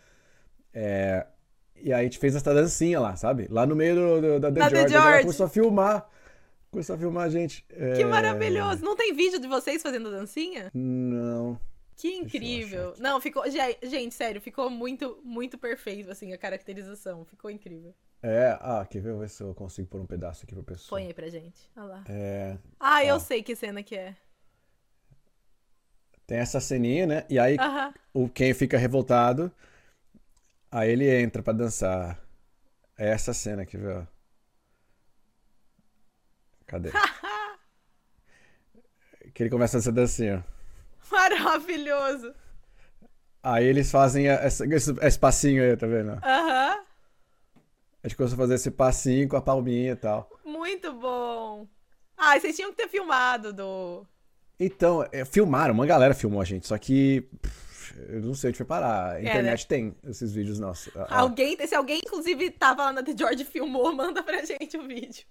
É, e aí a gente fez essa dancinha lá, sabe? Lá no meio do, do, da The George, The George. Começou a filmar, começou a filmar a gente. É... Que maravilhoso! Não tem vídeo de vocês fazendo dancinha? Não. Que incrível! Não, ficou, gente, sério, ficou muito, muito perfeito, assim, a caracterização, ficou incrível. É, ah, quer ver? Vou ver se eu consigo pôr um pedaço aqui pro pessoal. Põe aí pra gente, olha lá. É, ah, eu ó. sei que cena que é. Tem essa ceninha, né? E aí uh-huh. o Ken fica revoltado, aí ele entra pra dançar. É essa cena aqui, viu? Cadê? Que ele começa essa dancinha. Maravilhoso! Aí eles fazem essa, esse, esse passinho aí, tá vendo? Aham. Uh-huh. A gente começou a fazer esse passinho com a palminha e tal. Muito bom! Ah, vocês tinham que ter filmado, Du. Então, é, filmaram, uma galera filmou a gente, só que pff, eu não sei onde foi parar. A internet é, né? tem esses vídeos nossos. Alguém, se alguém, inclusive, tava lá na The George e filmou, manda pra gente o vídeo.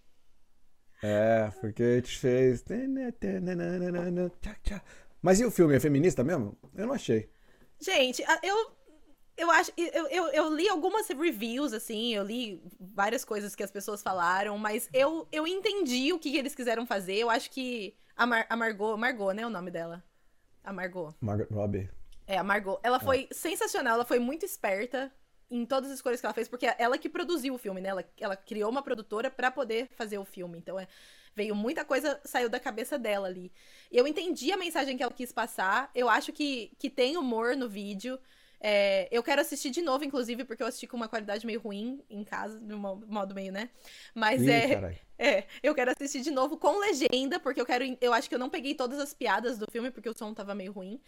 É, porque a gente fez... Mas e o filme? É feminista mesmo? Eu não achei. Gente, eu... Eu acho, eu, eu, eu li algumas reviews, assim, eu li várias coisas que as pessoas falaram, mas eu, eu entendi o que eles quiseram fazer. Eu acho que a, Mar, a Margot, Margot, né, o nome dela? A Margot. Margot Robbie. É, a Margot. Ela foi é. sensacional, ela foi muito esperta em todas as escolhas que ela fez, porque ela que produziu o filme, né? Ela, ela criou uma produtora pra poder fazer o filme, então é... Veio muita coisa, saiu da cabeça dela ali. Eu entendi a mensagem que ela quis passar, eu acho que, que tem humor no vídeo... É, eu quero assistir de novo, inclusive, porque eu assisti com uma qualidade meio ruim em casa, de um modo meio, né? Mas Ih, é, é, eu quero assistir de novo com legenda, porque eu quero, eu acho que eu não peguei todas as piadas do filme, porque o som tava meio ruim.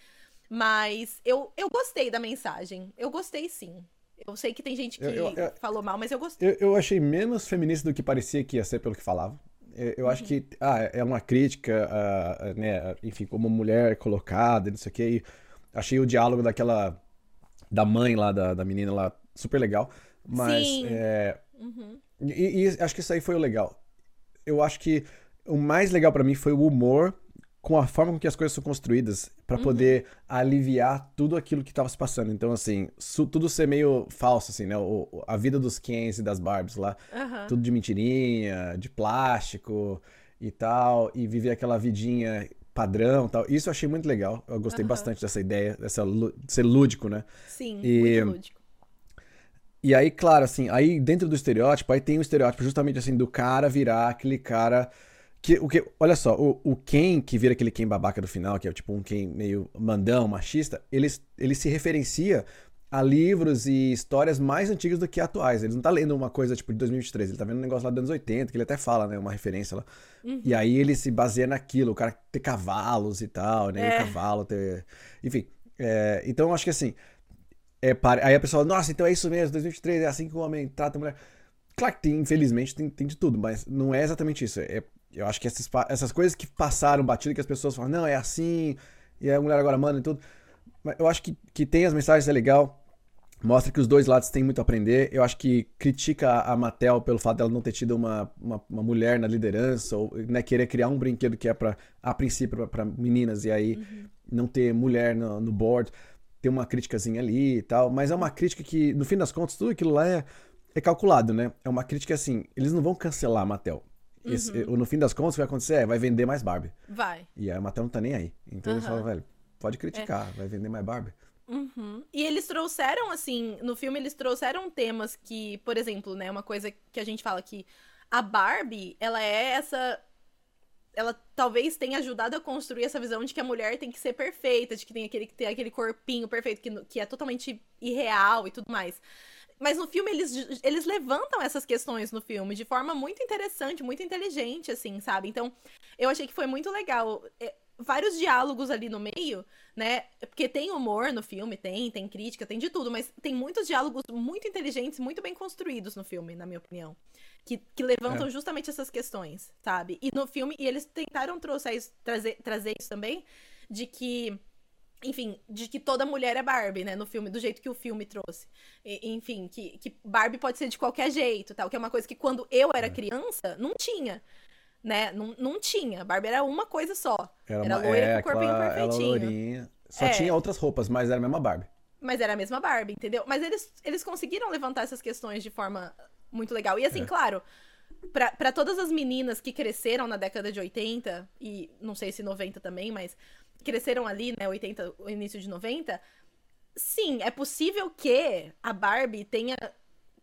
Mas eu, eu gostei da mensagem, eu gostei sim. Eu sei que tem gente que eu, eu, eu, falou mal, mas eu gostei. Eu, eu achei menos feminista do que parecia que ia ser pelo que falava. Eu, eu uhum. acho que ah, é uma crítica, ah, né? Enfim, como mulher colocada, não sei o quê. E achei o diálogo daquela... Da mãe lá, da, da menina lá, super legal. Mas, Sim. é... Uhum. E, e acho que isso aí foi o legal. Eu acho que o mais legal pra mim foi o humor com a forma com que as coisas são construídas pra uhum. poder aliviar tudo aquilo que tava se passando. Então, assim, su- tudo ser meio falso, assim, né? O, o, a vida dos Kens e das Barbies lá. Uhum. Tudo de mentirinha, de plástico... e tal, e viver aquela vidinha padrão e tal. Isso eu achei muito legal. Eu gostei uhum. bastante dessa ideia, dessa, de ser lúdico, né? Sim, e, muito lúdico. E aí, claro, assim, aí dentro do estereótipo, aí tem o estereótipo justamente assim, do cara virar aquele cara... Que, o que, olha só, o, o Ken, que vira aquele Ken babaca do final, que é tipo um Ken meio mandão, machista, ele, ele se referencia a livros e histórias mais antigas do que atuais. Ele não tá lendo uma coisa tipo de dois mil e vinte e três, ele tá vendo um negócio lá dos anos oitenta, que ele até fala, né, uma referência lá. Uhum. E aí ele se baseia naquilo, o cara ter cavalos e tal, né, é. o cavalo ter... Enfim, é, então eu acho que assim, é, aí a pessoa, nossa, então é isso mesmo, dois mil e vinte e três, é assim que o homem trata a mulher. Claro que tem, infelizmente, tem, tem de tudo, mas não é exatamente isso, é... Eu acho que essas, essas coisas que passaram batido, que as pessoas falam, não, é assim, e a mulher agora manda e tudo. Mas eu acho que, que tem as mensagens, é legal, mostra que os dois lados têm muito a aprender. Eu acho que critica a Mattel pelo fato dela não ter tido uma, uma, uma mulher na liderança, ou né, querer criar um brinquedo que é, pra, a princípio, para meninas, e aí uhum. não ter mulher no, no board. Tem uma criticazinha ali e tal, mas é uma crítica que, no fim das contas, tudo aquilo lá é, é calculado, né? É uma crítica assim, eles não vão cancelar a Mattel. Esse, uhum. No fim das contas, o que vai acontecer é, vai vender mais Barbie. Vai. E aí a Mattel não tá nem aí. Então uhum. eles falam, velho, pode criticar, é. vai vender mais Barbie. Uhum. E eles trouxeram, assim, no filme eles trouxeram temas que, por exemplo, né, uma coisa que a gente fala que a Barbie, ela é essa... Ela talvez tenha ajudado a construir essa visão de que a mulher tem que ser perfeita, de que tem aquele, tem aquele corpinho perfeito, que, que é totalmente irreal e tudo mais. Mas no filme, eles, eles levantam essas questões no filme de forma muito interessante, muito inteligente, assim, sabe? Então, eu achei que foi muito legal. É, vários diálogos ali no meio, né? Porque tem humor no filme, tem, tem crítica, tem de tudo. Mas tem muitos diálogos muito inteligentes, muito bem construídos no filme, na minha opinião. Que, que levantam é. justamente essas questões, sabe? E no filme, e eles tentaram trouxer isso, trazer, trazer isso também, de que... Enfim, de que toda mulher é Barbie, né? No filme, do jeito que o filme trouxe. E, enfim, que, que Barbie pode ser de qualquer jeito, tal. Que é uma coisa que quando eu era criança, não tinha, né? Não, não tinha. Barbie era uma coisa só. Era, era uma, loira é, com o corpinho aquela, perfeitinho. Era lourinha. Só é. tinha outras roupas, mas era a mesma Barbie. Mas era a mesma Barbie, entendeu? Mas eles, eles conseguiram levantar essas questões de forma muito legal. E assim, é. claro... Pra, pra todas as meninas que cresceram na década de oitenta, e não sei se noventa também, mas cresceram ali, né, oitenta, o início de noventa, sim, é possível que a Barbie tenha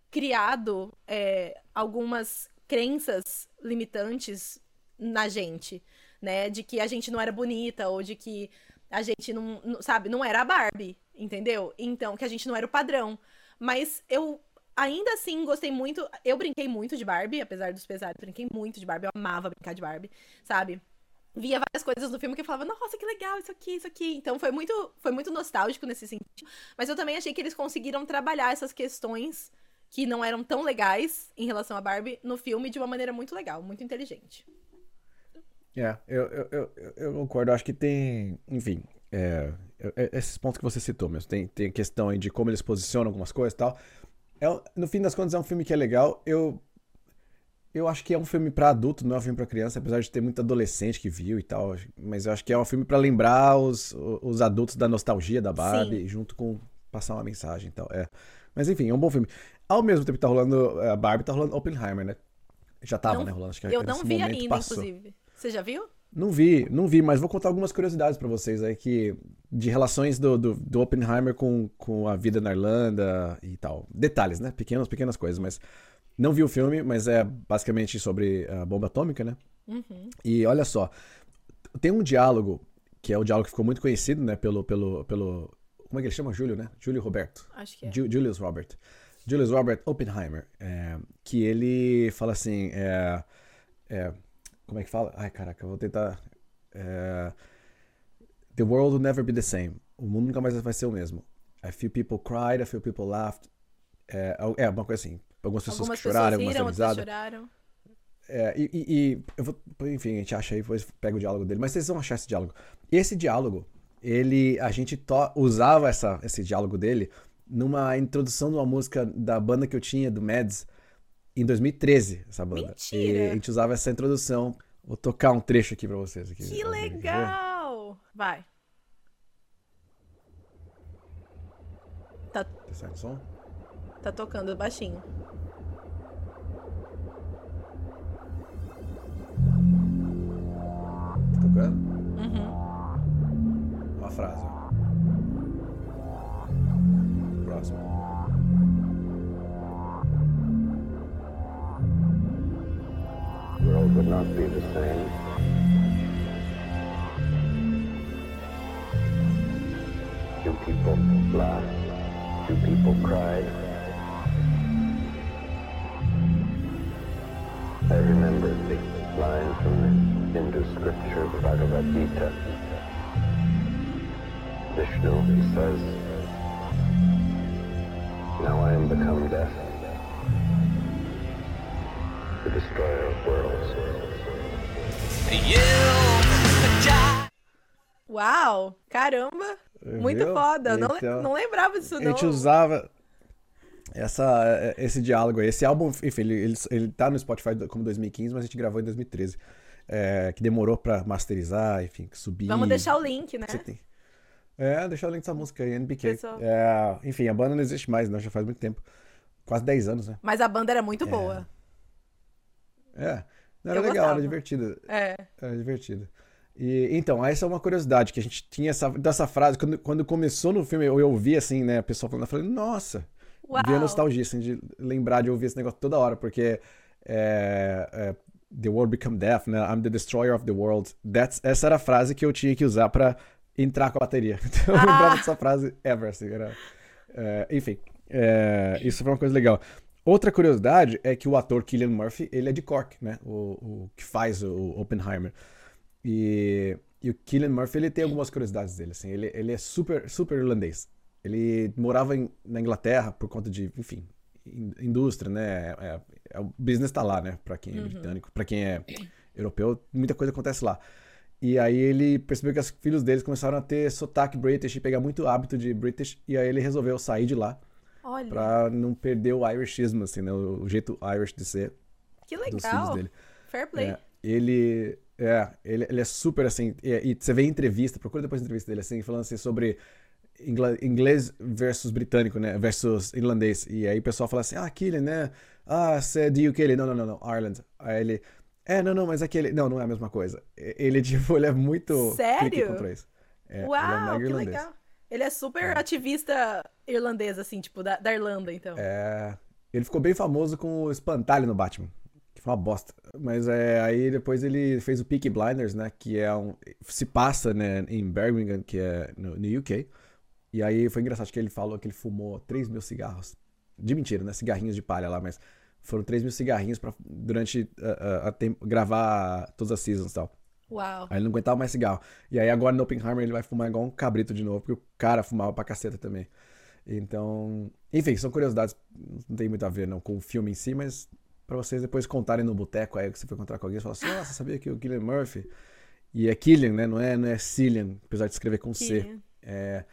criado é, algumas crenças limitantes na gente, né, de que a gente não era bonita, ou de que a gente não, sabe, não era a Barbie, entendeu? Então, que a gente não era o padrão, mas eu... Ainda assim, gostei muito, eu brinquei muito de Barbie, apesar dos pesares, brinquei muito de Barbie, eu amava brincar de Barbie, sabe? Via várias coisas no filme que eu falava, nossa, que legal, isso aqui, isso aqui. Então foi muito, foi muito nostálgico nesse sentido, mas eu também achei que eles conseguiram trabalhar essas questões que não eram tão legais em relação a Barbie no filme de uma maneira muito legal, muito inteligente. É, eu, eu, eu, eu concordo, acho que tem, enfim, é, esses pontos que você citou mesmo, tem, tem questão aí de como eles posicionam algumas coisas e tal... No fim das contas, é um filme que é legal. Eu, eu acho que é um filme pra adulto, não é um filme pra criança, apesar de ter muito adolescente que viu e tal. Mas eu acho que é um filme pra lembrar os, os adultos da nostalgia da Barbie, Sim. junto com passar uma mensagem e tal. É. Mas enfim, é um bom filme. Ao mesmo tempo que tá rolando a Barbie, tá rolando Oppenheimer, né? Já tava, não, né, rolando. Acho que eu não vi ainda, passou. Inclusive. Você já viu? Não vi, não vi, mas vou contar algumas curiosidades pra vocês aí que, de relações do, do, do Oppenheimer com, com a vida na Irlanda e tal. Detalhes, né? Pequenas, pequenas coisas, mas não vi o filme, mas é basicamente sobre a bomba atômica, né? Uhum. E olha só, tem um diálogo, que é o um diálogo que ficou muito conhecido, né? Pelo, pelo, pelo... Como é que ele chama? Júlio, né? Júlio Roberto. Acho que é. Ju, Julius Robert. Julius Robert Oppenheimer. É, que ele fala assim... É, é, Como é que fala? Ai, caraca, eu vou tentar... É... The world will never be the same. O mundo nunca mais vai ser o mesmo. A few people cried, a few people laughed. É, é uma coisa assim. Algumas pessoas algumas choraram, pessoas riram, algumas risaram, outras choraram. É, e, e eu vou, enfim, a gente acha aí, depois pega o diálogo dele. Mas vocês vão achar esse diálogo. Esse diálogo, ele, a gente to- usava essa, esse diálogo dele numa introdução de uma música da banda que eu tinha, do Mads, em dois mil e treze, essa banda. Mentira. E a gente usava essa introdução. Vou tocar um trecho aqui pra vocês. Aqui. Que legal! Vai. Tá... Tá certo o som? Tá tocando baixinho. not be the same. Two people laughed, two people cried. I remember the line from the Hindu scripture Bhagavad Gita. Vishnu, he says, now I am become death, the destroyer of worlds. Uau, caramba, muito Viu? foda, então, não, não lembrava disso não. A gente usava essa, esse diálogo aí, esse álbum, enfim, ele, ele, ele tá no Spotify como dois mil e quinze, mas a gente gravou em dois mil e treze, é, que demorou pra masterizar, enfim, subir. Vamos deixar o link, né? Você tem... É, deixa eu link dessa música aí, N B K. É, enfim, a banda não existe mais, né? Já faz muito tempo. Quase dez anos, né? Mas a banda era muito é. boa. É, era eu legal, gostava. Era divertida. É. Era divertida. E, então, essa é uma curiosidade, que a gente tinha essa, dessa frase, quando, quando começou no filme, eu, eu ouvi assim, né, a pessoa falando, eu falei, nossa, veio a nostalgia, assim, de lembrar de ouvir esse negócio toda hora, porque é, é, the world become death, né? I'm the destroyer of the world. That's, essa era a frase que eu tinha que usar pra entrar com a bateria. Então, ah. eu lembrava dessa frase ever, assim, era... É, enfim, é, isso foi uma coisa legal. Outra curiosidade é que o ator Cillian Murphy, ele é de Cork, né? O, o que faz o Oppenheimer. E, e o Cillian Murphy, ele tem algumas curiosidades dele, assim. Ele, ele é super, super irlandês. Ele morava em, na Inglaterra por conta de, enfim, indústria, né? É, é, o business tá lá, né? Pra quem é uhum. britânico, pra quem é europeu, muita coisa acontece lá. E aí ele percebeu que os filhos deles começaram a ter sotaque British e pegar muito hábito de British. E aí ele resolveu sair de lá. Olha. Pra não perder o Irishismo, assim, né? O jeito Irish de ser. Que legal. Dos filhos dele. Fair play. É, ele, é, ele, ele é super, assim... E, e você vê em entrevista, procura depois a entrevista dele, assim, falando assim sobre inglês versus britânico, né? Versus irlandês. E aí o pessoal fala assim, ah, Killian, né? Ah, você é de U K? Ele, não, não, não, não, Ireland. Aí ele... É, não, não, mas aquele... Não, não é a mesma coisa. Ele, tipo, ele é muito... Sério? Contra isso. É, uau, ele é que legal. Ele é super é. ativista irlandês, assim, tipo, da, da Irlanda, então. É... Ele ficou bem famoso com o espantalho no Batman, que foi uma bosta. Mas é... aí depois ele fez o Peaky Blinders, né, que é um... Se passa, né, em Birmingham, que é no, no U K. E aí foi engraçado que ele falou que ele fumou três mil cigarros. De mentira, né, cigarrinhos de palha lá, mas... Foram três mil cigarrinhos pra, durante a, a, a tempo, gravar todas as seasons e tal. Uau. Aí ele não aguentava mais cigarro. E aí agora no Oppenheimer ele vai fumar igual um cabrito de novo, porque o cara fumava pra caceta também. Então, enfim, são curiosidades. Não tem muito a ver não com o filme em si, mas pra vocês depois contarem no boteco aí que você foi encontrar com alguém e falar assim, nossa, sabia que o Cillian Murphy... E é Cillian, né? Não é, não é Cillian, apesar de escrever com Cillian. C. É...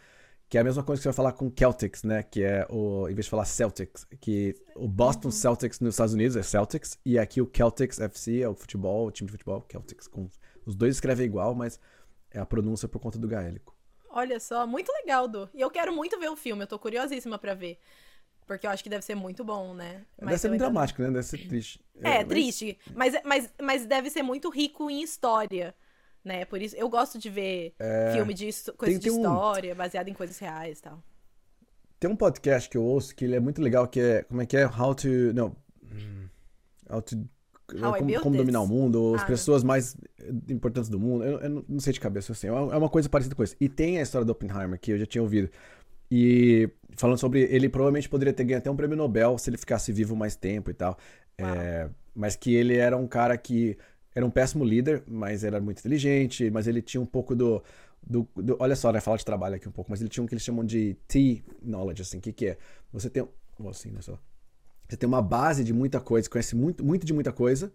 Que é a mesma coisa que você vai falar com Celtics, né? Que é, o, em vez de falar Celtics, que o Boston uhum. Celtics nos Estados Unidos é Celtics, e aqui o Celtics F C é o futebol, o time de futebol, Celtics. Com, os dois escrevem igual, mas é a pronúncia por conta do gaélico. Olha só, muito legal, Du. E eu quero muito ver o filme, eu tô curiosíssima pra ver. Porque eu acho que deve ser muito bom, né? Mas deve ser muito dramático, né? Deve ser triste. É, é triste, mas... Mas, mas, mas deve ser muito rico em história. Né, por isso eu gosto de ver é... filme de coisa tem, de tem história, um... baseado em coisas reais e tal. Tem um podcast que eu ouço que ele é muito legal, que é, como é que é? How to, não, how to, how como, como dominar o mundo, ou ah, as pessoas mais importantes do mundo, eu, eu não sei de cabeça, assim, é uma coisa parecida com isso. E tem a história do Oppenheimer, que eu já tinha ouvido, e falando sobre, ele provavelmente poderia ter ganho até um prêmio Nobel se ele ficasse vivo mais tempo e tal, é, mas que ele era um cara que... Era um péssimo líder, mas era muito inteligente, mas ele tinha um pouco do... do, do olha só, né? Falar de trabalho aqui um pouco, mas ele tinha um que eles chamam de T-knowledge, assim. O que que é? Você tem... Assim, né, só. Você tem uma base de muita coisa, conhece muito, muito de muita coisa,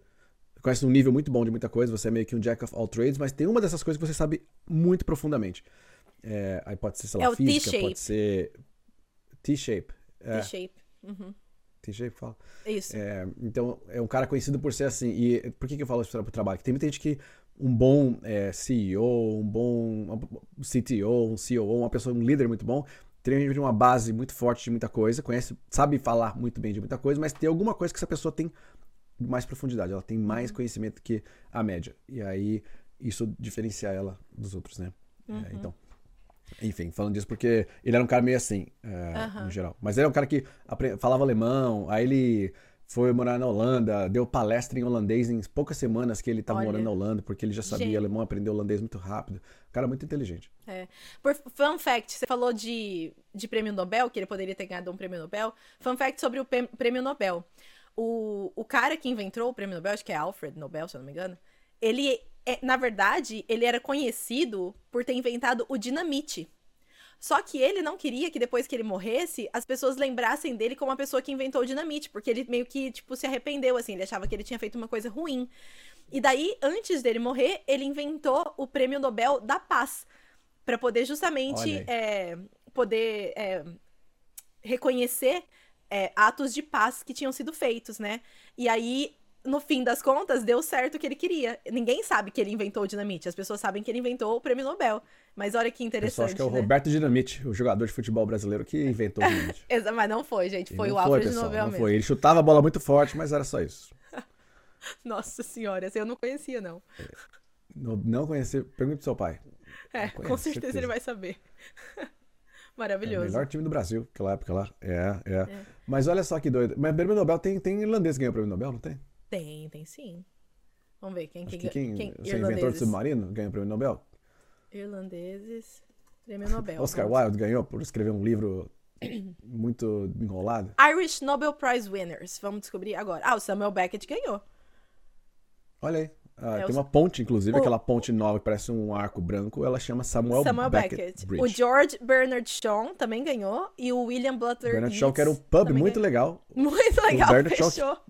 conhece um nível muito bom de muita coisa, você é meio que um jack of all trades, mas tem uma dessas coisas que você sabe muito profundamente. É, aí pode ser, sei lá, é física, T-shape. Pode ser... T-shape. É. T-shape, uhum. Jeito, fala. Isso. É, então, é um cara conhecido por ser assim. E por que, que eu falo isso para o trabalho? Porque tem muita gente que um bom é, C E O, um bom C T O, um C O O, uma pessoa, um líder muito bom, tem uma base muito forte de muita coisa, conhece, sabe falar muito bem de muita coisa, mas tem alguma coisa que essa pessoa tem mais profundidade, ela tem mais conhecimento que a média. E aí, isso diferencia ela dos outros, né? Uhum. É, então... Enfim, falando disso porque ele era um cara meio assim, uh, uhum. no geral. Mas ele era um cara que apre- falava alemão, aí ele foi morar na Holanda, deu palestra em holandês em poucas semanas que ele estava morando na Holanda, porque ele já sabia gente. alemão, aprendeu holandês muito rápido. O cara é muito inteligente. É. Por, fun fact, você falou de, de prêmio Nobel, que ele poderia ter ganhado um prêmio Nobel. Fun fact sobre o prêmio Nobel. O, o cara que inventou o prêmio Nobel, acho que é Alfred Nobel, se eu não me engano, ele, é, na verdade, ele era conhecido por ter inventado o dinamite. Só que ele não queria que depois que ele morresse, as pessoas lembrassem dele como a pessoa que inventou o dinamite, porque ele meio que, tipo, se arrependeu, assim, ele achava que ele tinha feito uma coisa ruim. E daí, antes dele morrer, ele inventou o Prêmio Nobel da Paz, pra poder justamente, é, poder é, reconhecer... É, atos de paz que tinham sido feitos, né? E aí, no fim das contas, deu certo o que ele queria. Ninguém sabe que ele inventou o dinamite. As pessoas sabem que ele inventou o prêmio Nobel. Mas olha que interessante, eu acho que é o né? Roberto Dinamite, o jogador de futebol brasileiro que inventou o dinamite. Mas não foi, gente. Foi o Alfred Nobel mesmo. Não foi. Ele chutava a bola muito forte, mas era só isso. Nossa senhora, essa eu não conhecia, não. É. Não, não conhecia. Pergunta pro seu pai. É, conheço, com certeza, certeza ele vai saber. Maravilhoso. É o melhor time do Brasil, aquela época lá. É, é. é. Mas olha só que doido. Mas o prêmio Nobel tem, tem irlandês que ganhou o prêmio Nobel, não tem? Tem, tem sim. Vamos ver. Quem que, que quem, quem Você inventor de submarino ganhou o prêmio Nobel? Irlandeses, prêmio Nobel. Oscar Wilde ganhou por escrever um livro muito enrolado. Irish Nobel Prize Winners. Vamos descobrir agora. Ah, o Samuel Beckett ganhou. Olha aí. Ah, é tem o... uma ponte, inclusive, o... aquela ponte nova que parece um arco branco, ela chama Samuel, Samuel Beckett, Beckett Bridge. O George Bernard Shaw também ganhou, e o William Butler Bernard Yeats Shaw, que era um pub muito ganhou. legal. Muito legal, fechou. Shaw...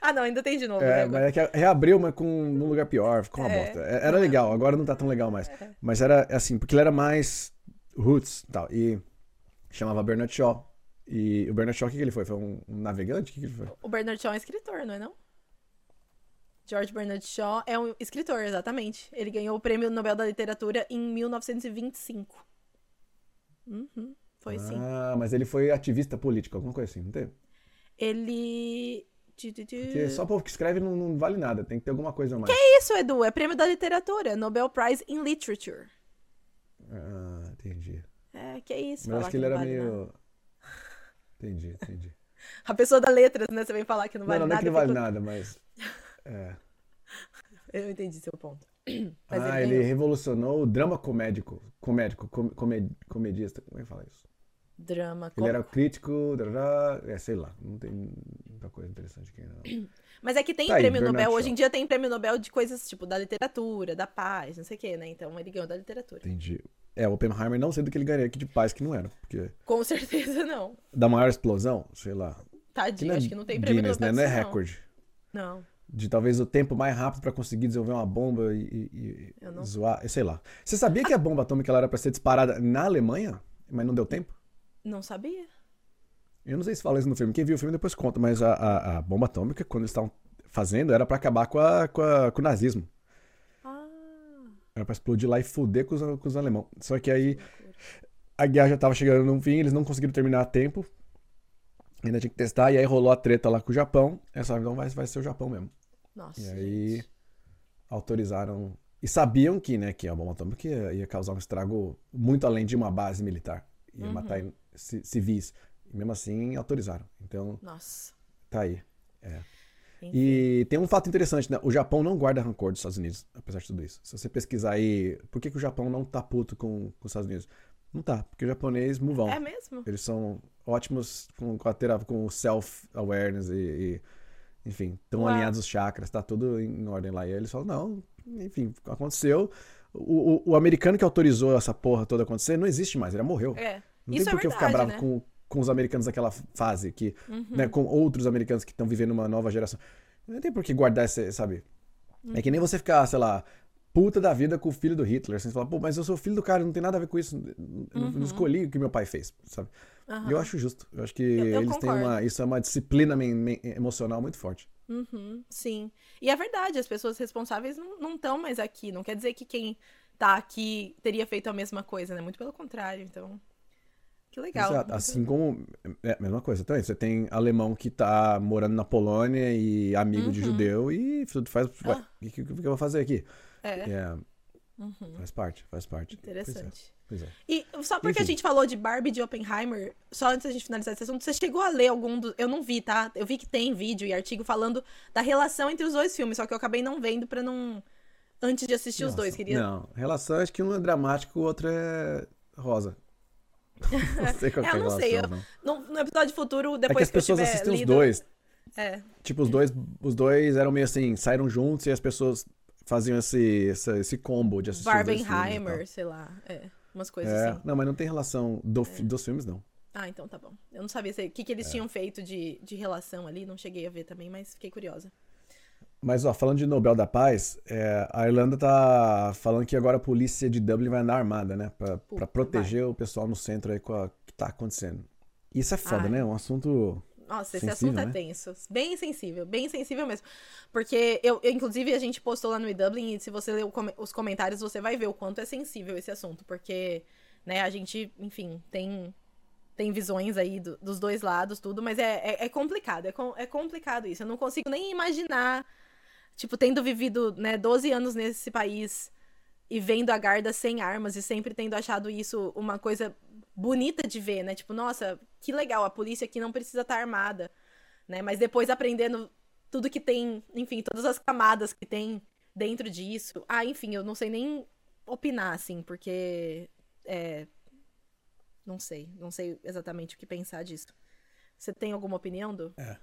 Ah, não, ainda tem de novo. É, né, mas é que reabriu, mas com um lugar pior, ficou uma é. bosta. Era legal, agora não tá tão legal mais. É. Mas era assim, porque ele era mais roots e tal, e chamava Bernard Shaw. E o Bernard Shaw, o que, que ele foi? Foi um, um navegante? O que, que ele foi? O Bernard Shaw é um escritor, não é não? George Bernard Shaw é um escritor, exatamente. Ele ganhou o Prêmio Nobel da Literatura em mil novecentos e vinte e cinco. Uhum, foi ah, sim. Ah, mas ele foi ativista político, alguma coisa assim, não teve? Ele... Porque só o povo que escreve não, não vale nada, tem que ter alguma coisa a mais. Que isso, Edu? É Prêmio da Literatura, Nobel Prize in Literature. Ah, entendi. É, que isso. Mas acho que ele era vale meio... Nada. Entendi, entendi. A pessoa da letras, né? Você vem falar que não vale não, não nada. Não, não é que não vale porque... nada, mas... É. Eu entendi seu ponto. Mas ah, ele, ele revolucionou o drama comédico. Comédico, com, comed, comedista. Como é que fala isso? Drama comédico. Ele era o crítico. É, sei lá. Não tem muita coisa interessante aqui, não. Mas é que tem tá prêmio aí, Nobel. Shaw. Hoje em dia tem prêmio Nobel de coisas tipo da literatura, da paz, não sei o que, né? Então ele ganhou da literatura. Entendi. É, o Oppenheimer não sei do que ele ganhou aqui de paz, que não era. Porque... Com certeza não. Da maior explosão, sei lá. Tadinho, é acho que não tem prêmio Guinness, Nobel. Né? Não é recorde. Não. De talvez o tempo mais rápido pra conseguir desenvolver uma bomba e, e, eu não... e zoar, sei lá. Você sabia que a bomba atômica ela era pra ser disparada na Alemanha, mas não deu tempo? Não sabia. Eu não sei se fala isso no filme. Quem viu o filme depois conta, mas a, a, a bomba atômica, quando eles estavam fazendo, era pra acabar com, a, com, a, com o nazismo. Ah. Era pra explodir lá e foder com os, com os alemães. Só que aí a guerra já tava chegando no fim, eles não conseguiram terminar a tempo. Ainda tinha que testar, e aí rolou a treta lá com o Japão. É só, então vai, vai ser o Japão mesmo. Nossa, e aí gente. Autorizaram... E sabiam que, né, que a bomba atômica ia, ia causar um estrago muito além de uma base militar. Ia uhum. matar civis. E mesmo assim, autorizaram. Então, nossa. Tá aí. É. E tem um fato interessante, né? O Japão não guarda rancor dos Estados Unidos, apesar de tudo isso. Se você pesquisar aí, por que, que o Japão não tá puto com, com os Estados Unidos? Não tá, porque o japonês move on. É mesmo? Eles são ótimos com, com self-awareness e... e enfim, estão alinhados os chakras, tá tudo em ordem lá. E aí eles falam, não, enfim, aconteceu. O, o, o americano que autorizou essa porra toda acontecer não existe mais, ele já morreu. É. Não isso tem por que é eu ficar bravo né? com, com os americanos daquela fase, que, uhum. né, com outros americanos que estão vivendo uma nova geração. Não tem por que guardar, esse, sabe? Uhum. É que nem você ficar, sei lá, puta da vida com o filho do Hitler. Você fala, pô, mas eu sou filho do cara, não tem nada a ver com isso. Eu uhum. não escolhi o que meu pai fez, sabe? Uhum. Eu acho justo. Eu acho que eu, eu eles concordo. têm uma... Isso é uma disciplina me, me, emocional muito forte. Uhum, sim. E é verdade, as pessoas responsáveis não estão mais aqui. Não quer dizer que quem tá aqui teria feito a mesma coisa, né? Muito pelo contrário, então... Que legal. Exato. Assim como... É a mesma coisa também. Você tem alemão que tá morando na Polônia e amigo uhum. de judeu e tudo faz... Ah. O que, que eu vou fazer aqui? É. é... Uhum. Faz parte, faz parte. Interessante. Pois é. E só porque Enfim. a gente falou de Barbie e de Oppenheimer, só antes da gente finalizar esse assunto, você chegou a ler algum dos... Eu não vi, tá? Eu vi que tem vídeo e artigo falando da relação entre os dois filmes, só que eu acabei não vendo pra não... Antes de assistir Nossa, os dois, queria... Não, relação acho que um é dramático, o outro é rosa. Não sei qual é, que é eu não sei. Eu, não. No, no episódio futuro, depois é que as que pessoas eu assistem lido... os dois. É. Tipo, os dois, os dois eram meio assim, saíram juntos e as pessoas faziam esse, esse, esse combo de assistir Barbenheimer, sei lá. É, umas coisas é. assim. Não, mas não tem relação do, é. dos filmes, não. Ah, então tá bom. Eu não sabia o que, que eles é. tinham feito de, de relação ali, não cheguei a ver também, mas fiquei curiosa. Mas, ó, falando de Nobel da Paz, é, a Irlanda tá falando que agora a polícia de Dublin vai andar armada, né? Pra, Puta, pra proteger vai. o pessoal no centro aí com o que tá acontecendo. Isso é foda, Ai. né? É um assunto Nossa, sensível, esse assunto né? é tenso. Bem sensível, bem sensível mesmo. Porque, eu, eu inclusive, a gente postou lá no Dublin e se você ler os comentários, você vai ver o quanto é sensível esse assunto. Porque, né, a gente, enfim, tem... Tem visões aí do, dos dois lados, tudo, mas é, é, é complicado, é, com, é complicado isso. Eu não consigo nem imaginar, tipo, tendo vivido, né, doze anos nesse país e vendo a Garda sem armas e sempre tendo achado isso uma coisa bonita de ver, né? Tipo, nossa, que legal, a polícia aqui não precisa estar armada, né? Mas depois aprendendo tudo que tem, enfim, todas as camadas que tem dentro disso. Ah, enfim, eu não sei nem opinar, assim, porque... é Não sei, não sei exatamente o que pensar disso. Você tem alguma opinião, Du? É.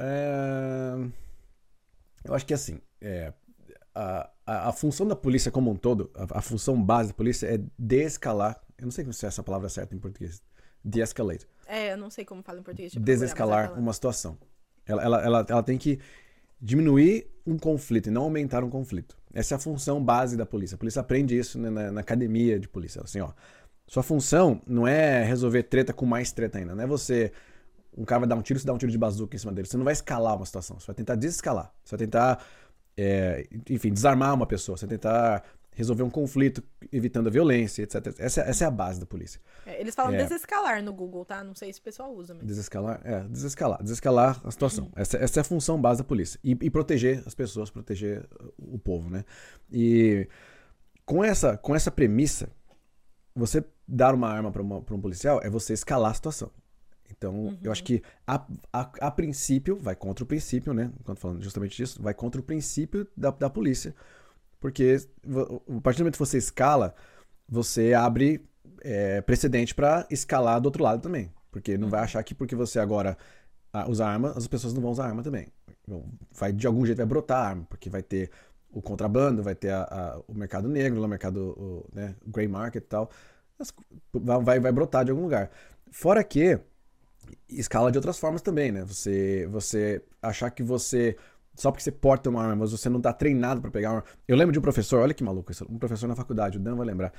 é... Eu acho que assim, é... a, a, a função da polícia como um todo, a, a função base da polícia é desescalar. Eu não sei se essa palavra é certa em português. De-escalate. É, eu não sei como fala em português. Tipo, desescalar uma situação. Ela, ela, ela, ela tem que diminuir um conflito e não aumentar um conflito. Essa é a função base da polícia. A polícia aprende isso, né, na, na academia de polícia. Assim, ó. Sua função não é resolver treta com mais treta ainda. Não é você... Um cara vai dar um tiro, você dá um tiro de bazuca em cima dele. Você não vai escalar uma situação. Você vai tentar desescalar. Você vai tentar, é, enfim, desarmar uma pessoa. Você vai tentar resolver um conflito, evitando a violência, etcétera. Essa, essa é a base da polícia. É, eles falam é, desescalar no Google, tá? Não sei se o pessoal usa mesmo. Desescalar? É, desescalar. Desescalar a situação. Essa, essa é a função base da polícia. E, e proteger as pessoas, proteger o povo, né? E com essa, com essa premissa, você... Dar uma arma para um policial é você escalar a situação. Então, uhum. eu acho que a, a, a princípio, vai contra o princípio, né? Quando falando justamente disso, vai contra o princípio da, da polícia. Porque a partir do momento que você escala, você abre é, precedente para escalar do outro lado também. Porque não uhum. vai achar que porque você agora usa arma, as pessoas não vão usar arma também. Vai, de algum jeito vai brotar a arma, porque vai ter o contrabando, vai ter a, a, o mercado negro, o mercado o, né, grey market e tal. Vai, vai brotar de algum lugar. Fora que escala de outras formas também, né? Você, você achar que você... Só porque você porta uma arma, mas você não tá treinado pra pegar uma arma. Eu lembro de um professor, olha que maluco isso. Um professor na faculdade, o Dan vai lembrar.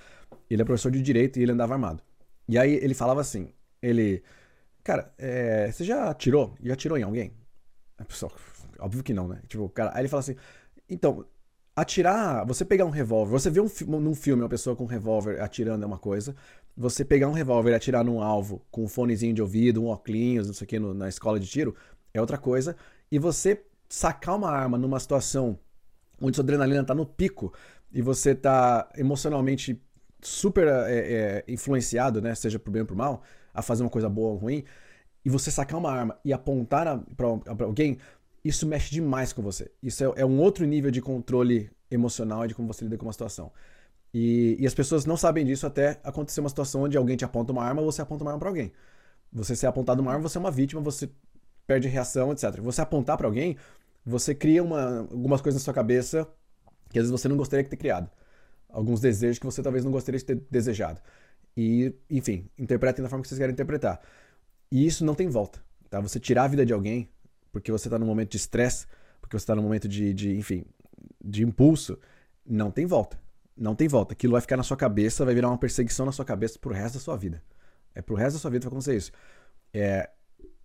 Ele é professor de direito e ele andava armado. E aí ele falava assim, ele... Cara, é, você já atirou? Já atirou em alguém? A pessoa, óbvio que não, né? Tipo, cara, aí ele fala assim... Então... Atirar, você pegar um revólver, você vê um, num filme uma pessoa com um revólver atirando é uma coisa, você pegar um revólver e atirar num alvo com um fonezinho de ouvido, um óculinho, não sei o que, no, na escola de tiro, é outra coisa, e você sacar uma arma numa situação onde sua adrenalina tá no pico e você tá emocionalmente super é, é, influenciado, né, seja pro bem ou pro mal, a fazer uma coisa boa ou ruim, e você sacar uma arma e apontar pra alguém... Isso mexe demais com você. Isso é, é um outro nível de controle emocional e de como você lida com uma situação. E, e as pessoas não sabem disso até acontecer uma situação onde alguém te aponta uma arma ou você aponta uma arma pra alguém. Você ser apontado uma arma, você é uma vítima, você perde reação, etcétera. Você apontar pra alguém, você cria uma, algumas coisas na sua cabeça que às vezes você não gostaria de ter criado. Alguns desejos que você talvez não gostaria de ter desejado. E, enfim, interpretem da forma que vocês querem interpretar. E isso não tem volta, tá? Você tirar a vida de alguém... porque você tá num momento de estresse, porque você tá num momento de, de, enfim, de impulso, não tem volta. Não tem volta. Aquilo vai ficar na sua cabeça, vai virar uma perseguição na sua cabeça pro resto da sua vida. É pro resto da sua vida que vai acontecer isso. É,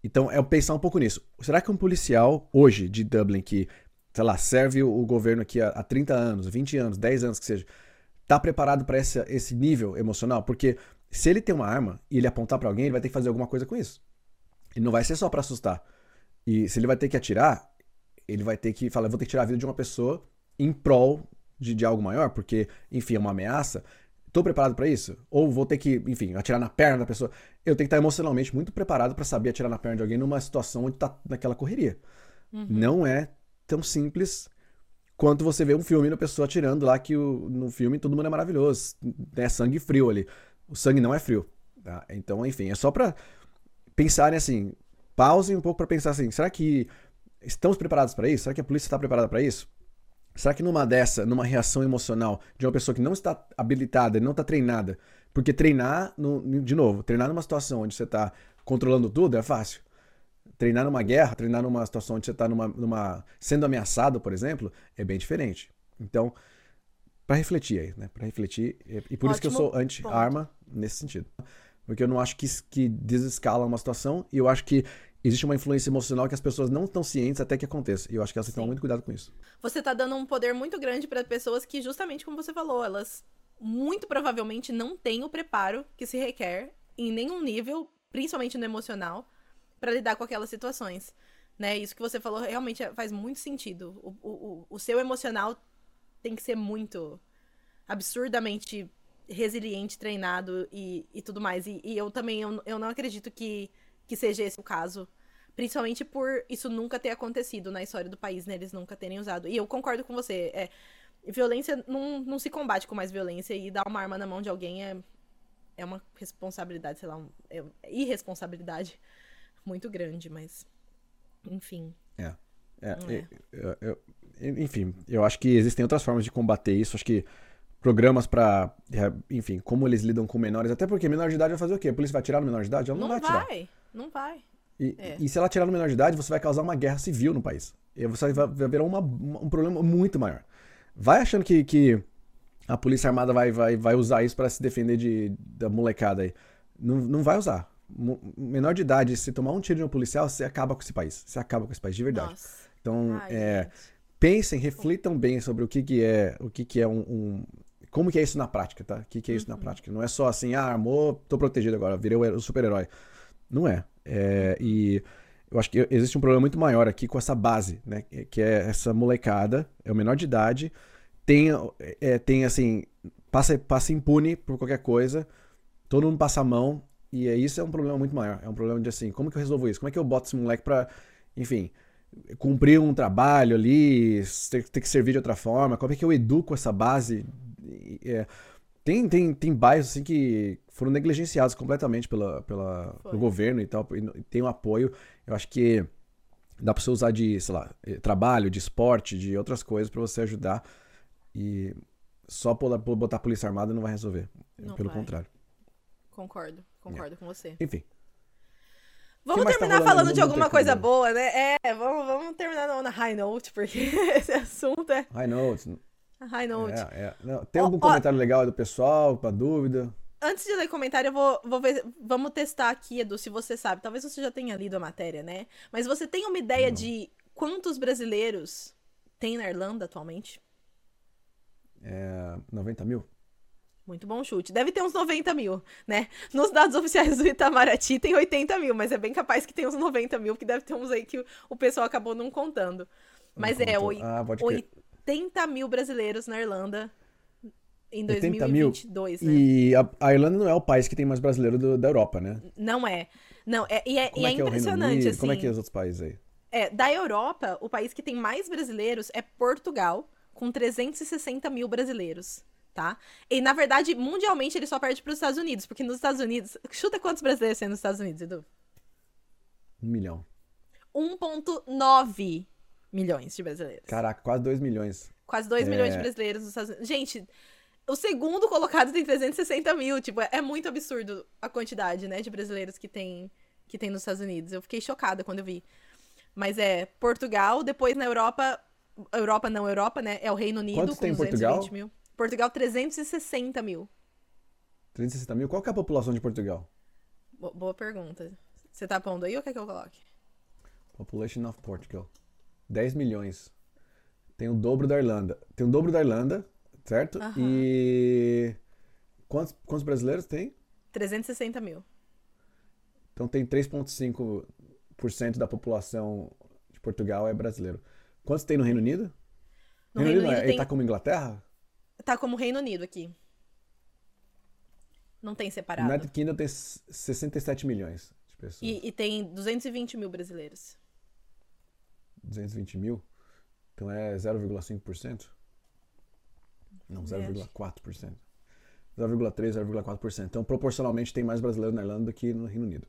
então, é pensar um pouco nisso. Será que um policial, hoje, de Dublin, que, sei lá, serve o governo aqui há trinta anos, vinte anos, dez anos, que seja, tá preparado pra esse, esse nível emocional? Porque se ele tem uma arma e ele apontar pra alguém, ele vai ter que fazer alguma coisa com isso. E não vai ser só pra assustar. E se ele vai ter que atirar, ele vai ter que falar, eu vou ter que tirar a vida de uma pessoa em prol de, de algo maior, porque, enfim, é uma ameaça. tô preparado pra isso? Ou vou ter que, enfim, atirar na perna da pessoa? Eu tenho que estar emocionalmente muito preparado pra saber atirar na perna de alguém numa situação onde tá naquela correria. Uhum. Não é tão simples quanto você vê um filme da pessoa atirando lá, que o, no filme todo mundo é maravilhoso. É sangue frio ali. O sangue não é frio. Tá? Então, enfim, é só pra pensarem assim, pausem um pouco pra pensar assim, será que estamos preparados pra isso? Será que a polícia tá preparada pra isso? Será que numa dessa, numa reação emocional de uma pessoa que não está habilitada, não está treinada, porque treinar, no, de novo, treinar numa situação onde você está controlando tudo é fácil. Treinar numa guerra, treinar numa situação onde você está numa, numa, sendo ameaçado, por exemplo, é bem diferente. Então, para refletir aí, né? Para refletir, e por Ótimo isso que eu sou anti-arma nesse sentido. Porque eu não acho que, que desescala uma situação, e eu acho que existe uma influência emocional que as pessoas não estão cientes até que aconteça. E eu acho que elas têm que tomar muito cuidado com isso. Você está dando um poder muito grande para pessoas que, justamente como você falou, elas muito provavelmente não têm o preparo que se requer em nenhum nível, principalmente no emocional, para lidar com aquelas situações. Né? Isso que você falou realmente faz muito sentido. O, o, o seu emocional tem que ser muito absurdamente resiliente, treinado e, e tudo mais. E, e eu também eu, eu não acredito que... que seja esse o caso, principalmente por isso nunca ter acontecido na história do país, né, eles nunca terem usado, e eu concordo com você, é, violência não, não se combate com mais violência, e dar uma arma na mão de alguém é, é uma responsabilidade, sei lá, um, é irresponsabilidade muito grande, mas, enfim. É, é, é. Eu, eu, eu, enfim, eu acho que existem outras formas de combater isso, acho que programas pra, enfim, como eles lidam com menores, até porque menor de idade vai fazer o quê? A polícia vai atirar no menor de idade? Ela não, não vai atirar. Vai. Não vai. E, é. e se ela tirar no menor de idade, você vai causar uma guerra civil no país. E você vai, vai virar uma, uma, um problema muito maior. Vai achando que, que a polícia armada vai, vai, vai usar isso pra se defender de, da molecada aí. Não, não vai usar. Menor de idade, se tomar um tiro de um policial, você acaba com esse país. Você acaba com esse país, de verdade. Nossa. Então, ai, é, pensem, reflitam bem sobre o que, que é, o que que é um, um... Como que é isso na prática, tá? O que, que é isso uhum. na prática? Não é só assim, ah, armou, tô protegido agora, virei o super-herói. Não é. é. E eu acho que existe um problema muito maior aqui com essa base, né? Que é essa molecada, é o menor de idade, tem, é, tem assim, passa, passa impune por qualquer coisa, todo mundo passa a mão, e é, isso é um problema muito maior. É um problema de assim, como que eu resolvo isso? Como é que eu boto esse moleque pra, enfim, cumprir um trabalho ali, ter, ter que servir de outra forma? Como é que eu educo essa base? É, tem, tem, tem bairros assim que foram negligenciados completamente pela, pela, pelo governo e tal, e tem um apoio, eu acho que dá pra você usar de, sei lá, trabalho, de esporte, de outras coisas pra você ajudar, e só por, por botar a polícia armada não vai resolver, não pelo vai. contrário. Concordo, concordo é. com você. Enfim. Vamos terminar tá falando de alguma coisa boa, né? É, vamos, vamos terminar na high note, porque esse assunto é... High note... High note. É, é. Não, tem algum oh, oh. comentário legal do pessoal, pra dúvida? Antes de ler comentário, eu vou, vou ver, vamos testar aqui, Edu, se você sabe. Talvez você já tenha lido a matéria, né? Mas você tem uma ideia Não. de quantos brasileiros tem na Irlanda atualmente? É, noventa mil. Muito bom chute. Deve ter uns noventa mil, né? Nos dados oficiais do Itamaraty tem oitenta mil, mas é bem capaz que tem uns noventa mil, que deve ter uns aí que o pessoal acabou não contando. Mas não é, oito... Ah, pode oito... crer. oitenta mil brasileiros na Irlanda em dois mil e vinte e dois, né? E a, a Irlanda não é o país que tem mais brasileiro do, da Europa, né? Não é. Não, é, e é, e é, é impressionante, Unido, assim. Como é que é os outros países aí? É, da Europa, o país que tem mais brasileiros é Portugal, com trezentos e sessenta mil brasileiros, tá? E, na verdade, mundialmente, ele só perde para os Estados Unidos, porque nos Estados Unidos... Chuta quantos brasileiros tem nos Estados Unidos, Edu? Um milhão. um vírgula nove milhões de brasileiros. Caraca, quase dois milhões. Quase dois é... milhões de brasileiros nos Estados Unidos. Gente, o segundo colocado tem trezentos e sessenta mil. Tipo, é muito absurdo a quantidade, né, de brasileiros que tem, que tem nos Estados Unidos. Eu fiquei chocada quando eu vi. Mas é Portugal, depois na Europa... Europa não, Europa, né? É o Reino Unido. Quantos com duzentos e vinte mil. Portugal, trezentos e sessenta mil. trezentos e sessenta mil? Qual que é a população de Portugal? Boa pergunta. Você tá pondo aí ou quer que eu coloque? Population of Portugal. dez milhões. Tem o dobro da Irlanda. Tem o dobro da Irlanda, certo? Uhum. E... Quantos, quantos brasileiros tem? trezentos e sessenta mil. Então tem três vírgula cinco por cento da população de Portugal é brasileiro. Quantos tem no Reino Unido? No Reino, Reino Unido, Unido é, tem... Ele tá como Inglaterra? Tá como Reino Unido aqui. Não tem separado. United Kingdom tem sessenta e sete milhões de pessoas. E, e tem duzentos e vinte mil brasileiros. duzentos e vinte mil? Então é zero vírgula cinco por cento? Não, zero vírgula quatro por cento. zero vírgula três, zero vírgula quatro por cento. Então, proporcionalmente, tem mais brasileiros na Irlanda do que no Reino Unido.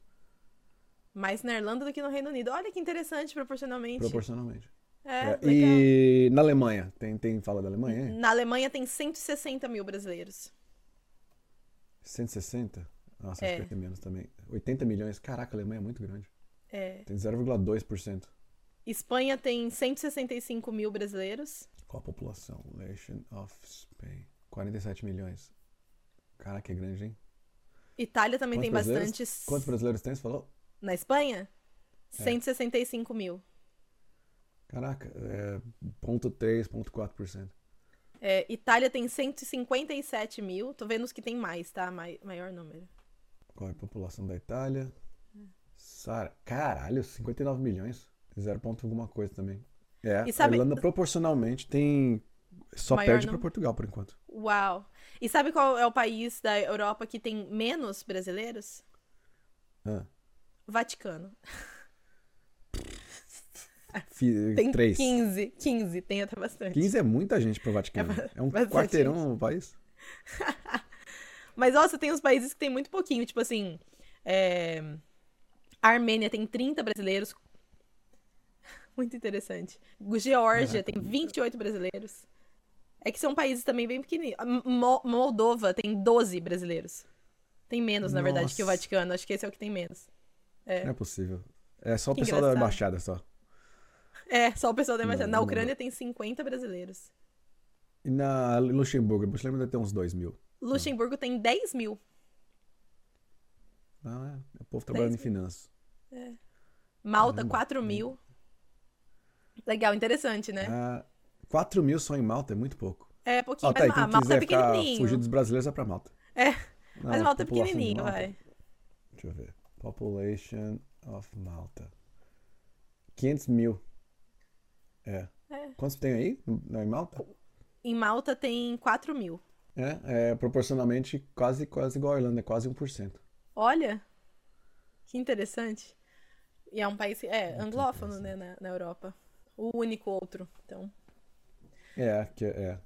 Mais na Irlanda do que no Reino Unido. Olha que interessante, proporcionalmente. Proporcionalmente. É, é. E na Alemanha? Tem, tem fala da Alemanha, hein? Na Alemanha tem cento e sessenta mil brasileiros. cento e sessenta? Nossa, é. acho que é menos também. oitenta milhões. Caraca, a Alemanha é muito grande. É. Tem zero vírgula dois por cento. Espanha tem cento e sessenta e cinco mil brasileiros. Qual a população? Nation of Spain. quarenta e sete milhões. Caraca, é grande, hein? Itália também Quantos tem bastantes. Quantos brasileiros tem, você falou? Na Espanha? É. cento e sessenta e cinco mil. Caraca, é zero vírgula três, zero vírgula quatro por cento. É, Itália tem cento e cinquenta e sete mil. Tô vendo os que tem mais, tá? Mai- maior número. Qual é a população da Itália? Sara, caralho, cinquenta e nove milhões. Zero ponto alguma coisa também. É, sabe, a Irlanda proporcionalmente tem... Só perde para Portugal, por enquanto. Uau. E sabe qual é o país da Europa que tem menos brasileiros? Ah. Vaticano. F- tem três. quinze, quinze, tem até bastante. quinze é muita gente pro Vaticano. É, é um bastante. Quarteirão no país. Mas, nossa, tem uns países que tem muito pouquinho. Tipo assim, é... a Armênia tem trinta brasileiros. Muito interessante. Geórgia tem vinte e oito brasileiros. É que são países também bem pequenininhos. Mo- Moldova tem doze brasileiros. Tem menos, na Nossa. verdade, que o Vaticano. Acho que esse é o que tem menos. É. Não é possível. É só o que pessoal engraçado. da embaixada, só. É, só o pessoal da embaixada. Não, na Ucrânia não. tem cinquenta brasileiros. E na Luxemburgo? Luxemburgo deve ter uns dois mil. Luxemburgo não. tem dez mil. Ah, é. O povo trabalhando em finanças. É. Malta, Caramba. quatro mil. Legal, interessante, né? Ah, quatro mil só em Malta é muito pouco. É, pouquinho. Oh, tá, mas a Malta é pequenininho. Fugir dos brasileiros é pra Malta. É, não, mas Malta é pequenininho, Malta, vai. Deixa eu ver. Population of Malta. quinhentos mil. É. é. Quantos tem aí? Não, em Malta? Em Malta tem quatro mil. É, é proporcionalmente quase, quase igual a Irlanda, é quase um por cento. Olha, que interessante. E é um país, é, anglófono, né, na, na Europa. O único outro, então. É, que é.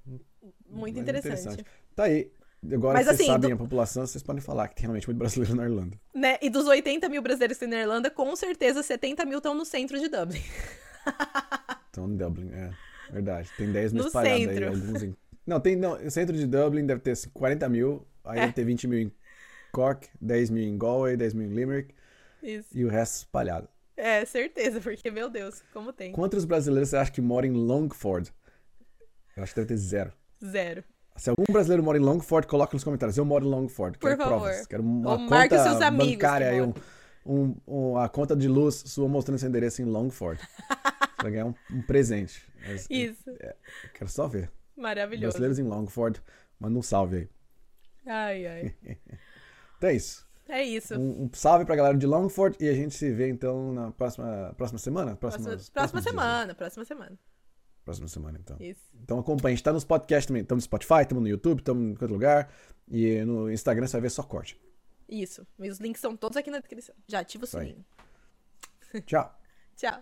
Muito interessante. interessante. Tá aí. Agora Mas, que vocês assim, sabem do... a população, vocês podem falar que tem realmente muito brasileiro na Irlanda. Né? E dos oitenta mil brasileiros que tem na Irlanda, com certeza setenta mil estão no centro de Dublin. Estão em Dublin, é. Verdade. Tem dez mil espalhados aí. Alguns em... Não, tem. Não, o centro de Dublin deve ter quarenta mil, aí é. deve ter vinte mil em Cork, dez mil em Galway, dez mil em Limerick. Isso. E o resto espalhado. É, certeza, porque, meu Deus, como tem. Quantos brasileiros você acha que mora em Longford? Eu acho que deve ter zero. Zero. Se algum brasileiro mora em Longford, coloca nos comentários. Eu moro em Longford. Por quero favor. Provas. Quero uma Ou conta seus bancária aí, um, um, um, a conta de luz sua mostrando seu endereço em Longford. Você vai ganhar um, um presente. Mas, Isso. É, quero só ver. Maravilhoso. Brasileiros em Longford, manda um salve aí. Ai, ai. Então é isso. É isso. Um, um salve pra galera de Longford e a gente se vê, então, na próxima, próxima semana? Próxima, próxima, próxima semana, dias. próxima semana. Próxima semana, então. Isso. Então acompanha, a gente tá nos podcasts também. Estamos no Spotify, estamos no YouTube, estamos em qualquer lugar. E no Instagram você vai ver só corte. Isso. E os links são todos aqui na descrição. Já ativa o sininho. Tchau. Tchau.